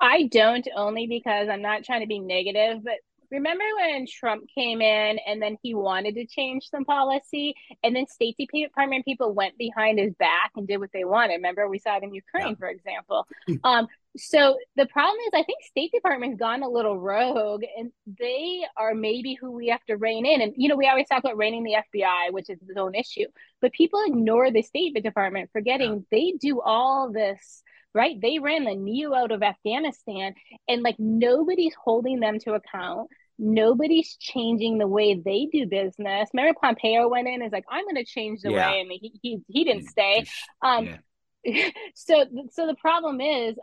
I don't, only because I'm not trying to be negative, but remember when Trump came in and then he wanted to change some policy and then State Department people went behind his back and did what they wanted. Remember, we saw it in Ukraine, yeah. for example. um, so the problem is I think State Department's gone a little rogue and they are maybe who we have to rein in. And, you know, we always talk about reining the F B I, which is its own issue. But people ignore the State Department, forgetting yeah. they do all this. Right? They ran the N E O out of Afghanistan and like nobody's holding them to account. nobody's changing the way they do business. Remember Pompeo went in and was like, I'm going to change the yeah. way. And he, he, he didn't stay. Um, yeah. so, so the problem is,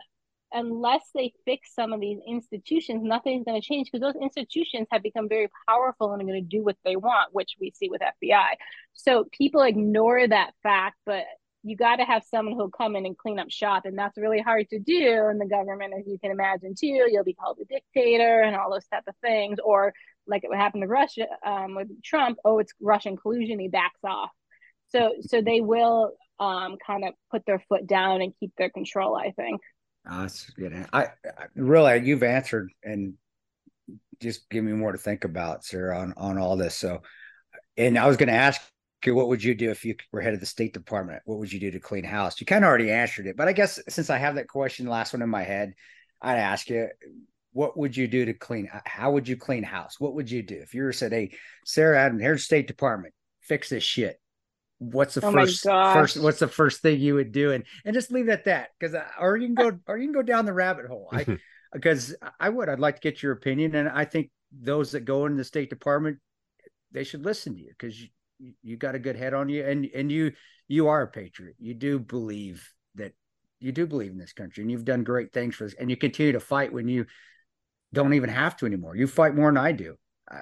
unless they fix some of these institutions, nothing's going to change, because those institutions have become very powerful and are going to do what they want, which we see with F B I. So people ignore that fact, but you got to have someone who'll come in and clean up shop. And that's really hard to do in the government, as you can imagine, too. You'll be called a dictator and all those type of things. Or like it happened to Russia um, with Trump, oh, it's Russian collusion, he backs off. So, so they will um, kind of put their foot down and keep their control, I think. Uh, that's good. I, I really, you've answered and just give me more to think about, Sarah, on, on all this. So, and I was going to ask you, what would you do if you were head of the State Department? What would you do to clean house? You kind of already answered it, but I guess since I have that question, last one in my head, I'd ask you, what would you do to clean? How would you clean house? What would you do if you were said, hey, Sarah Adams, here's the State Department, fix this shit? What's the oh first, first, what's the first thing you would do? And, and just leave it at that. Cause I, or you can go, or you can go down the rabbit hole. I, because I would, I'd like to get your opinion. And I think those that go in the State Department, they should listen to you, cause you, you got a good head on you, and, and you, you are a patriot. You do believe that you do believe in this country, and you've done great things for us, and you continue to fight when you don't even have to anymore. You fight more than I do.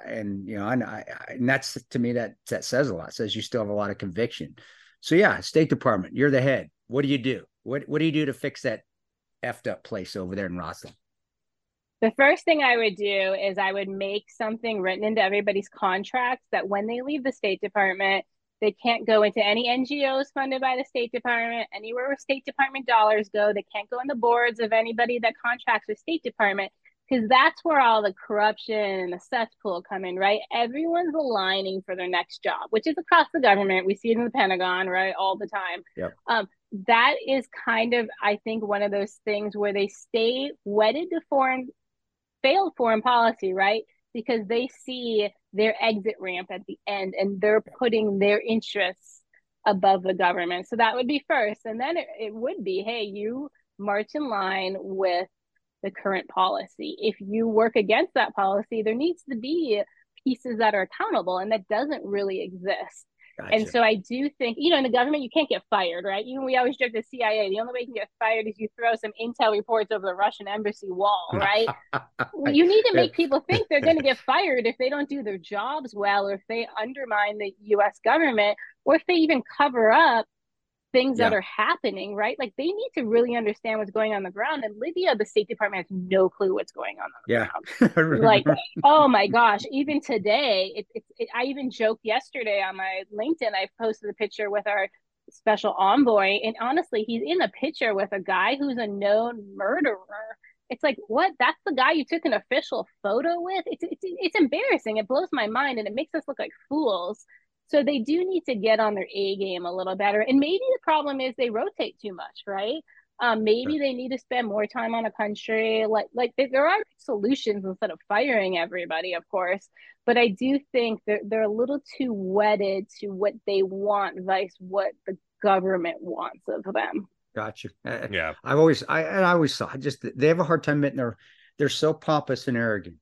And, you know, and, I, and that's, to me, that, that says a lot. It says you still have a lot of conviction. So yeah, State Department, you're the head. What do you do? What What do you do to fix that effed up place over there in Rosslyn? The first thing I would do is I would make something written into everybody's contracts that when they leave the State Department, they can't go into any N G Os funded by the State Department, anywhere where State Department dollars go. They can't go on the boards of anybody that contracts with State Department, because that's where all the corruption and the cesspool come in, right? Everyone's aligning for their next job, which is across the government. We see it in the Pentagon, right, all the time. Yep. Um, that is kind of, I think, one of those things where they stay wedded to foreign, failed foreign policy, right? Because they see their exit ramp at the end, and they're putting their interests above the government. So that would be first. And then it, it would be, hey, you march in line with the current policy. If you work against that policy, there needs to be pieces that are accountable, and that doesn't really exist. Gotcha. And so I do think, you know, in the government, you can't get fired, right? Even we always joke the C I A, the only way you can get fired is you throw some intel reports over the Russian embassy wall, right? Well, you need to make people think they're going to get fired if they don't do their jobs well, or if they undermine the U S government, or if they even cover up things yeah. that are happening, right? Like, they need to really understand what's going on, on the ground. And Libya, the State Department has no clue what's going on. on the yeah. ground. Like, oh my gosh, even today, it, it, it, I even joked yesterday on my LinkedIn, I posted a picture with our special envoy. And honestly, he's in a picture with a guy who's a known murderer. It's like, what? That's the guy you took an official photo with? It's, it's, it's embarrassing. It blows my mind, and it makes us look like fools. So they do need to get on their A game a little better. And maybe the problem is they rotate too much, right? Um, maybe sure. they need to spend more time on a country. Like, like they, there are solutions instead of firing everybody, of course. But I do think they're, they're a little too wedded to what they want, vice what the government wants of them. Gotcha. Yeah. I've always, I, and I always saw, I just, they have a hard time admitting they're, they're so pompous and arrogant.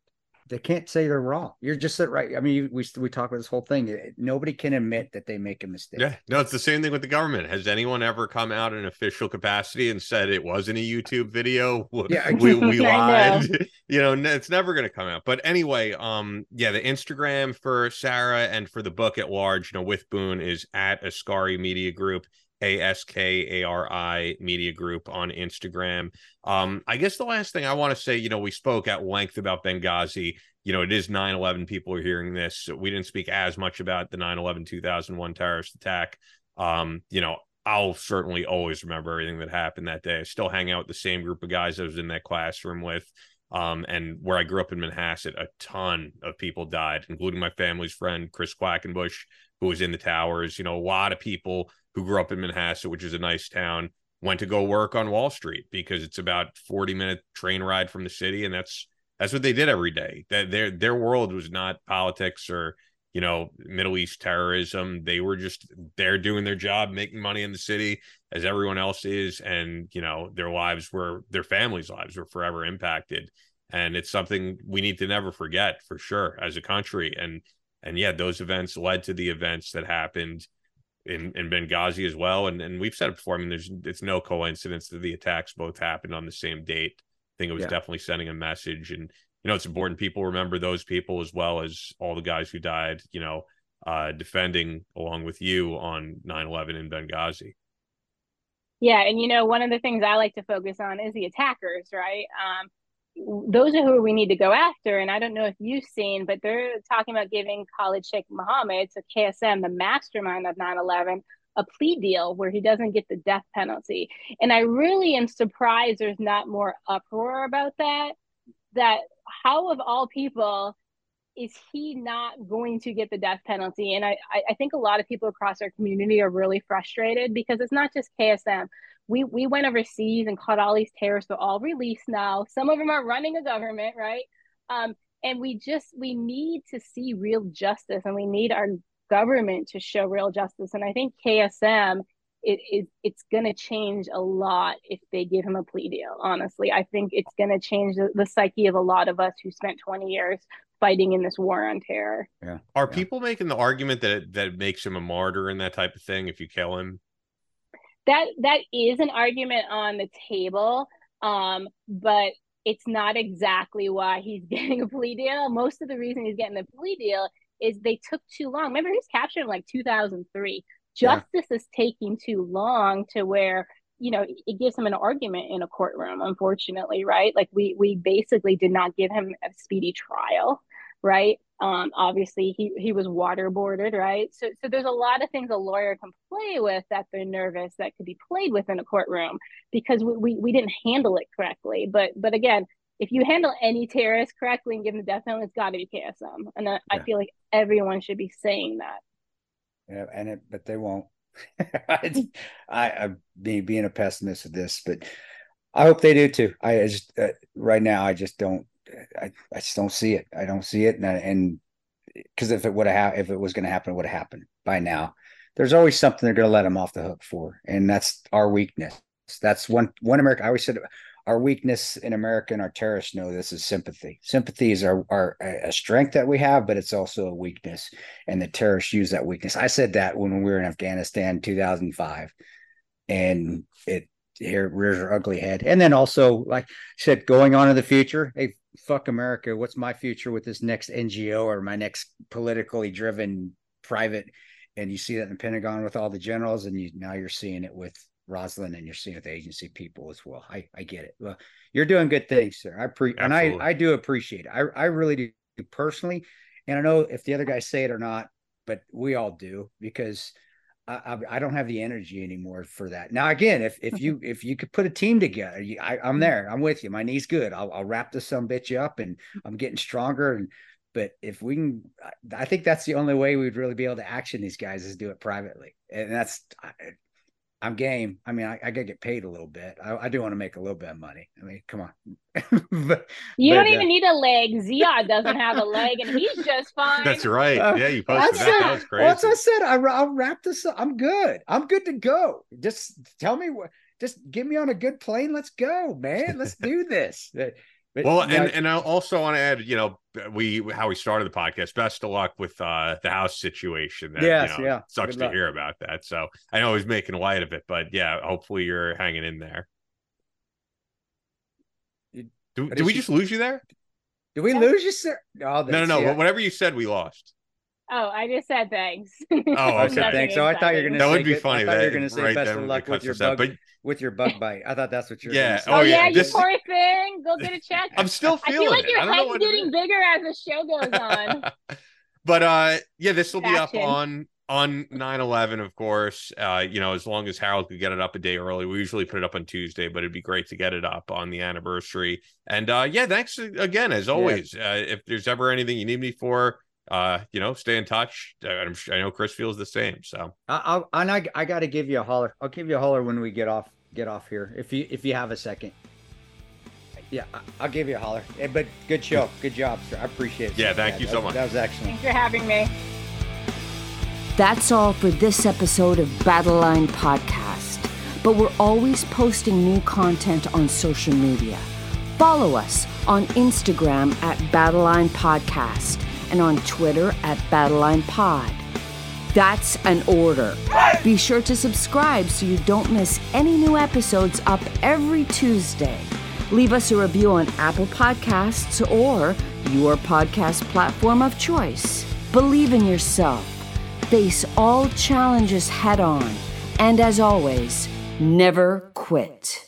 They can't say they're wrong. You're just right. I mean, we we talk about this whole thing. Nobody can admit that they make a mistake. Yeah, no, it's the same thing with the government. Has anyone ever come out in official capacity and said it wasn't a YouTube video? Yeah, we, we lied. Know. You know, it's never going to come out. But anyway, um, yeah, the Instagram for Sarah and for the book at large, you know, with Boone is at Askari Media Group. A S K A R I Media Group on Instagram. Um, I guess the last thing I want to say, you know, we spoke at length about Benghazi. You know, it is nine eleven. People are hearing this. We didn't speak as much about the nine eleven two thousand one terrorist attack. Um, you know, I'll certainly always remember everything that happened that day. I still hang out with the same group of guys I was in that classroom with. Um, and where I grew up in Manhasset, a ton of people died, including my family's friend, Chris Quackenbush, who was in the towers. You know, a lot of people who grew up in Manhasset, which is a nice town, went to go work on Wall Street because it's about forty minute train ride from the city. And that's, that's what they did every day. That their, their world was not politics or, you know, Middle East terrorism. They were just there doing their job, making money in the city as everyone else is. And, you know, their lives were, their families' lives were forever impacted. And it's something we need to never forget, for sure, as a country. And, and yeah, those events led to the events that happened in, in Benghazi as well. And, and we've said it before, I mean, there's, it's no coincidence that the attacks both happened on the same date. I think it was yeah. definitely sending a message. And, you know, it's important people remember those people as well as all the guys who died, you know, uh, defending along with you on nine eleven in Benghazi. Yeah. And, you know, one of the things I like to focus on is the attackers, right? Um, those are who we need to go after. And I don't know if you've seen, but they're talking about giving Khalid Sheikh Mohammed, so K S M, the mastermind of nine eleven, a plea deal where he doesn't get the death penalty. And I really am surprised there's not more uproar about that, that how of all people is he not going to get the death penalty? And I, I think a lot of people across our community are really frustrated because it's not just K S M. We we went overseas and caught all these terrorists. They're all released now. Some of them are running a government, right? Um, and we just, we need to see real justice, and we need our government to show real justice. And I think K S M, it, it, it's going to change a lot if they give him a plea deal, honestly. I think it's going to change the, the psyche of a lot of us who spent twenty years fighting in this war on terror. Yeah. Are yeah. people making the argument that it, that it makes him a martyr and that type of thing if you kill him? That that is an argument on the table, um, but it's not exactly why he's getting a plea deal. Most of the reason he's getting a plea deal is they took too long. Remember, he was captured in like two thousand three. Justice yeah. is taking too long to where, you know, it gives him an argument in a courtroom, unfortunately, right? Like we we basically did not give him a speedy trial, right? Um, obviously, he, he was waterboarded, right? So so there's a lot of things a lawyer can play with that they're nervous that could be played with in a courtroom because we, we, we didn't handle it correctly. But but again, if you handle any terrorist correctly and give them the death penalty, it's got to be K S M. And I, yeah. I feel like everyone should be saying that. Yeah, and it, but they won't. I, I being a pessimist with this, but I hope they do too. I just uh, right now, I just don't. I, I just don't see it. I don't see it, and because if it would have, if it was going to happen, it would have happened by now. There's always something they're going to let them off the hook for, and that's our weakness. That's one one America. I always said our weakness in America, and our terrorists know this, is sympathy. Sympathy is our, our a strength that we have, but it's also a weakness, and the terrorists use that weakness. I said that when we were in Afghanistan, two thousand five, and it here rears her ugly head. And then also, like I said, going on in the future, hey. Fuck America. What's my future with this next N G O or my next politically driven private? And you see that in the Pentagon with all the generals, and you now you're seeing it with Roslyn, and you're seeing it with the agency people as well. I, I get it. Well, you're doing good things, sir. I pre and I, I do appreciate it. I, I really do personally. And I know if the other guys say it or not, but we all do, because I, I don't have the energy anymore for that. Now, again, if if you if you could put a team together, you, I, I'm there. I'm with you. My knee's good. I'll, I'll wrap this some bitch up, and I'm getting stronger. And but if we can, I think that's the only way we'd really be able to action these guys is do it privately. And that's I, I'm game. I mean, I, I gotta get paid a little bit. I, I do want to make a little bit of money. I mean, come on. but, you but, don't even uh, need a leg. Ziad doesn't have a leg, and he's just fine. That's right. Yeah, you posted uh, that. That was crazy. Well, as I said, I, I'll wrap this up. I'm good. I'm good to go. Just tell me what. Just get me on a good plane. Let's go, man. Let's do this. But, well, and know, and I also want to add, you know, we how we started the podcast. Best of luck with uh, the house situation. That, yes, you know, yeah, sucks good to luck. Hear about that. So I know he's making light of it, but yeah, hopefully you're hanging in there. Do, did we she, just lose you there? Did we yeah. lose you, sir? Oh, no, no, no. Yeah. Whatever you said, we lost. Oh, I just said thanks. Oh, okay. Thanks. So I thought you were going to say that would be good. funny. I thought you were going to say right best of luck with your bug, but... with your bug bite. I thought that's what you're. Yeah. Gonna oh say. yeah. You this... poor thing. Go get a check. I'm still feeling. I feel like it. Your head's what... getting bigger as the show goes on. But uh, yeah, this will be up on on nine eleven, of course. Uh, you know, as long as Harold could get it up a day early. We usually put it up on Tuesday, but it'd be great to get it up on the anniversary. And uh, yeah, thanks again, as always. Yeah. Uh, if there's ever anything you need me for, uh, you know, stay in touch. I'm sure, I know Chris feels the same. So I'll, and I, I got to give you a holler. I'll give you a holler when we get off, get off here. If you, if you have a second, yeah, I'll give you a holler, but good show. Good job, sir. I appreciate it. Yeah. Thank that. you that, so much. That was excellent. Thanks for having me. That's all for this episode of Battleline Podcast, but we're always posting new content on social media. Follow us on Instagram at Battleline Podcast, and on Twitter at Battleline Pod. That's an order. Be sure to subscribe so you don't miss any new episodes up every Tuesday. Leave us a review on Apple Podcasts or your podcast platform of choice. Believe in yourself. Face all challenges head on. And as always, never quit.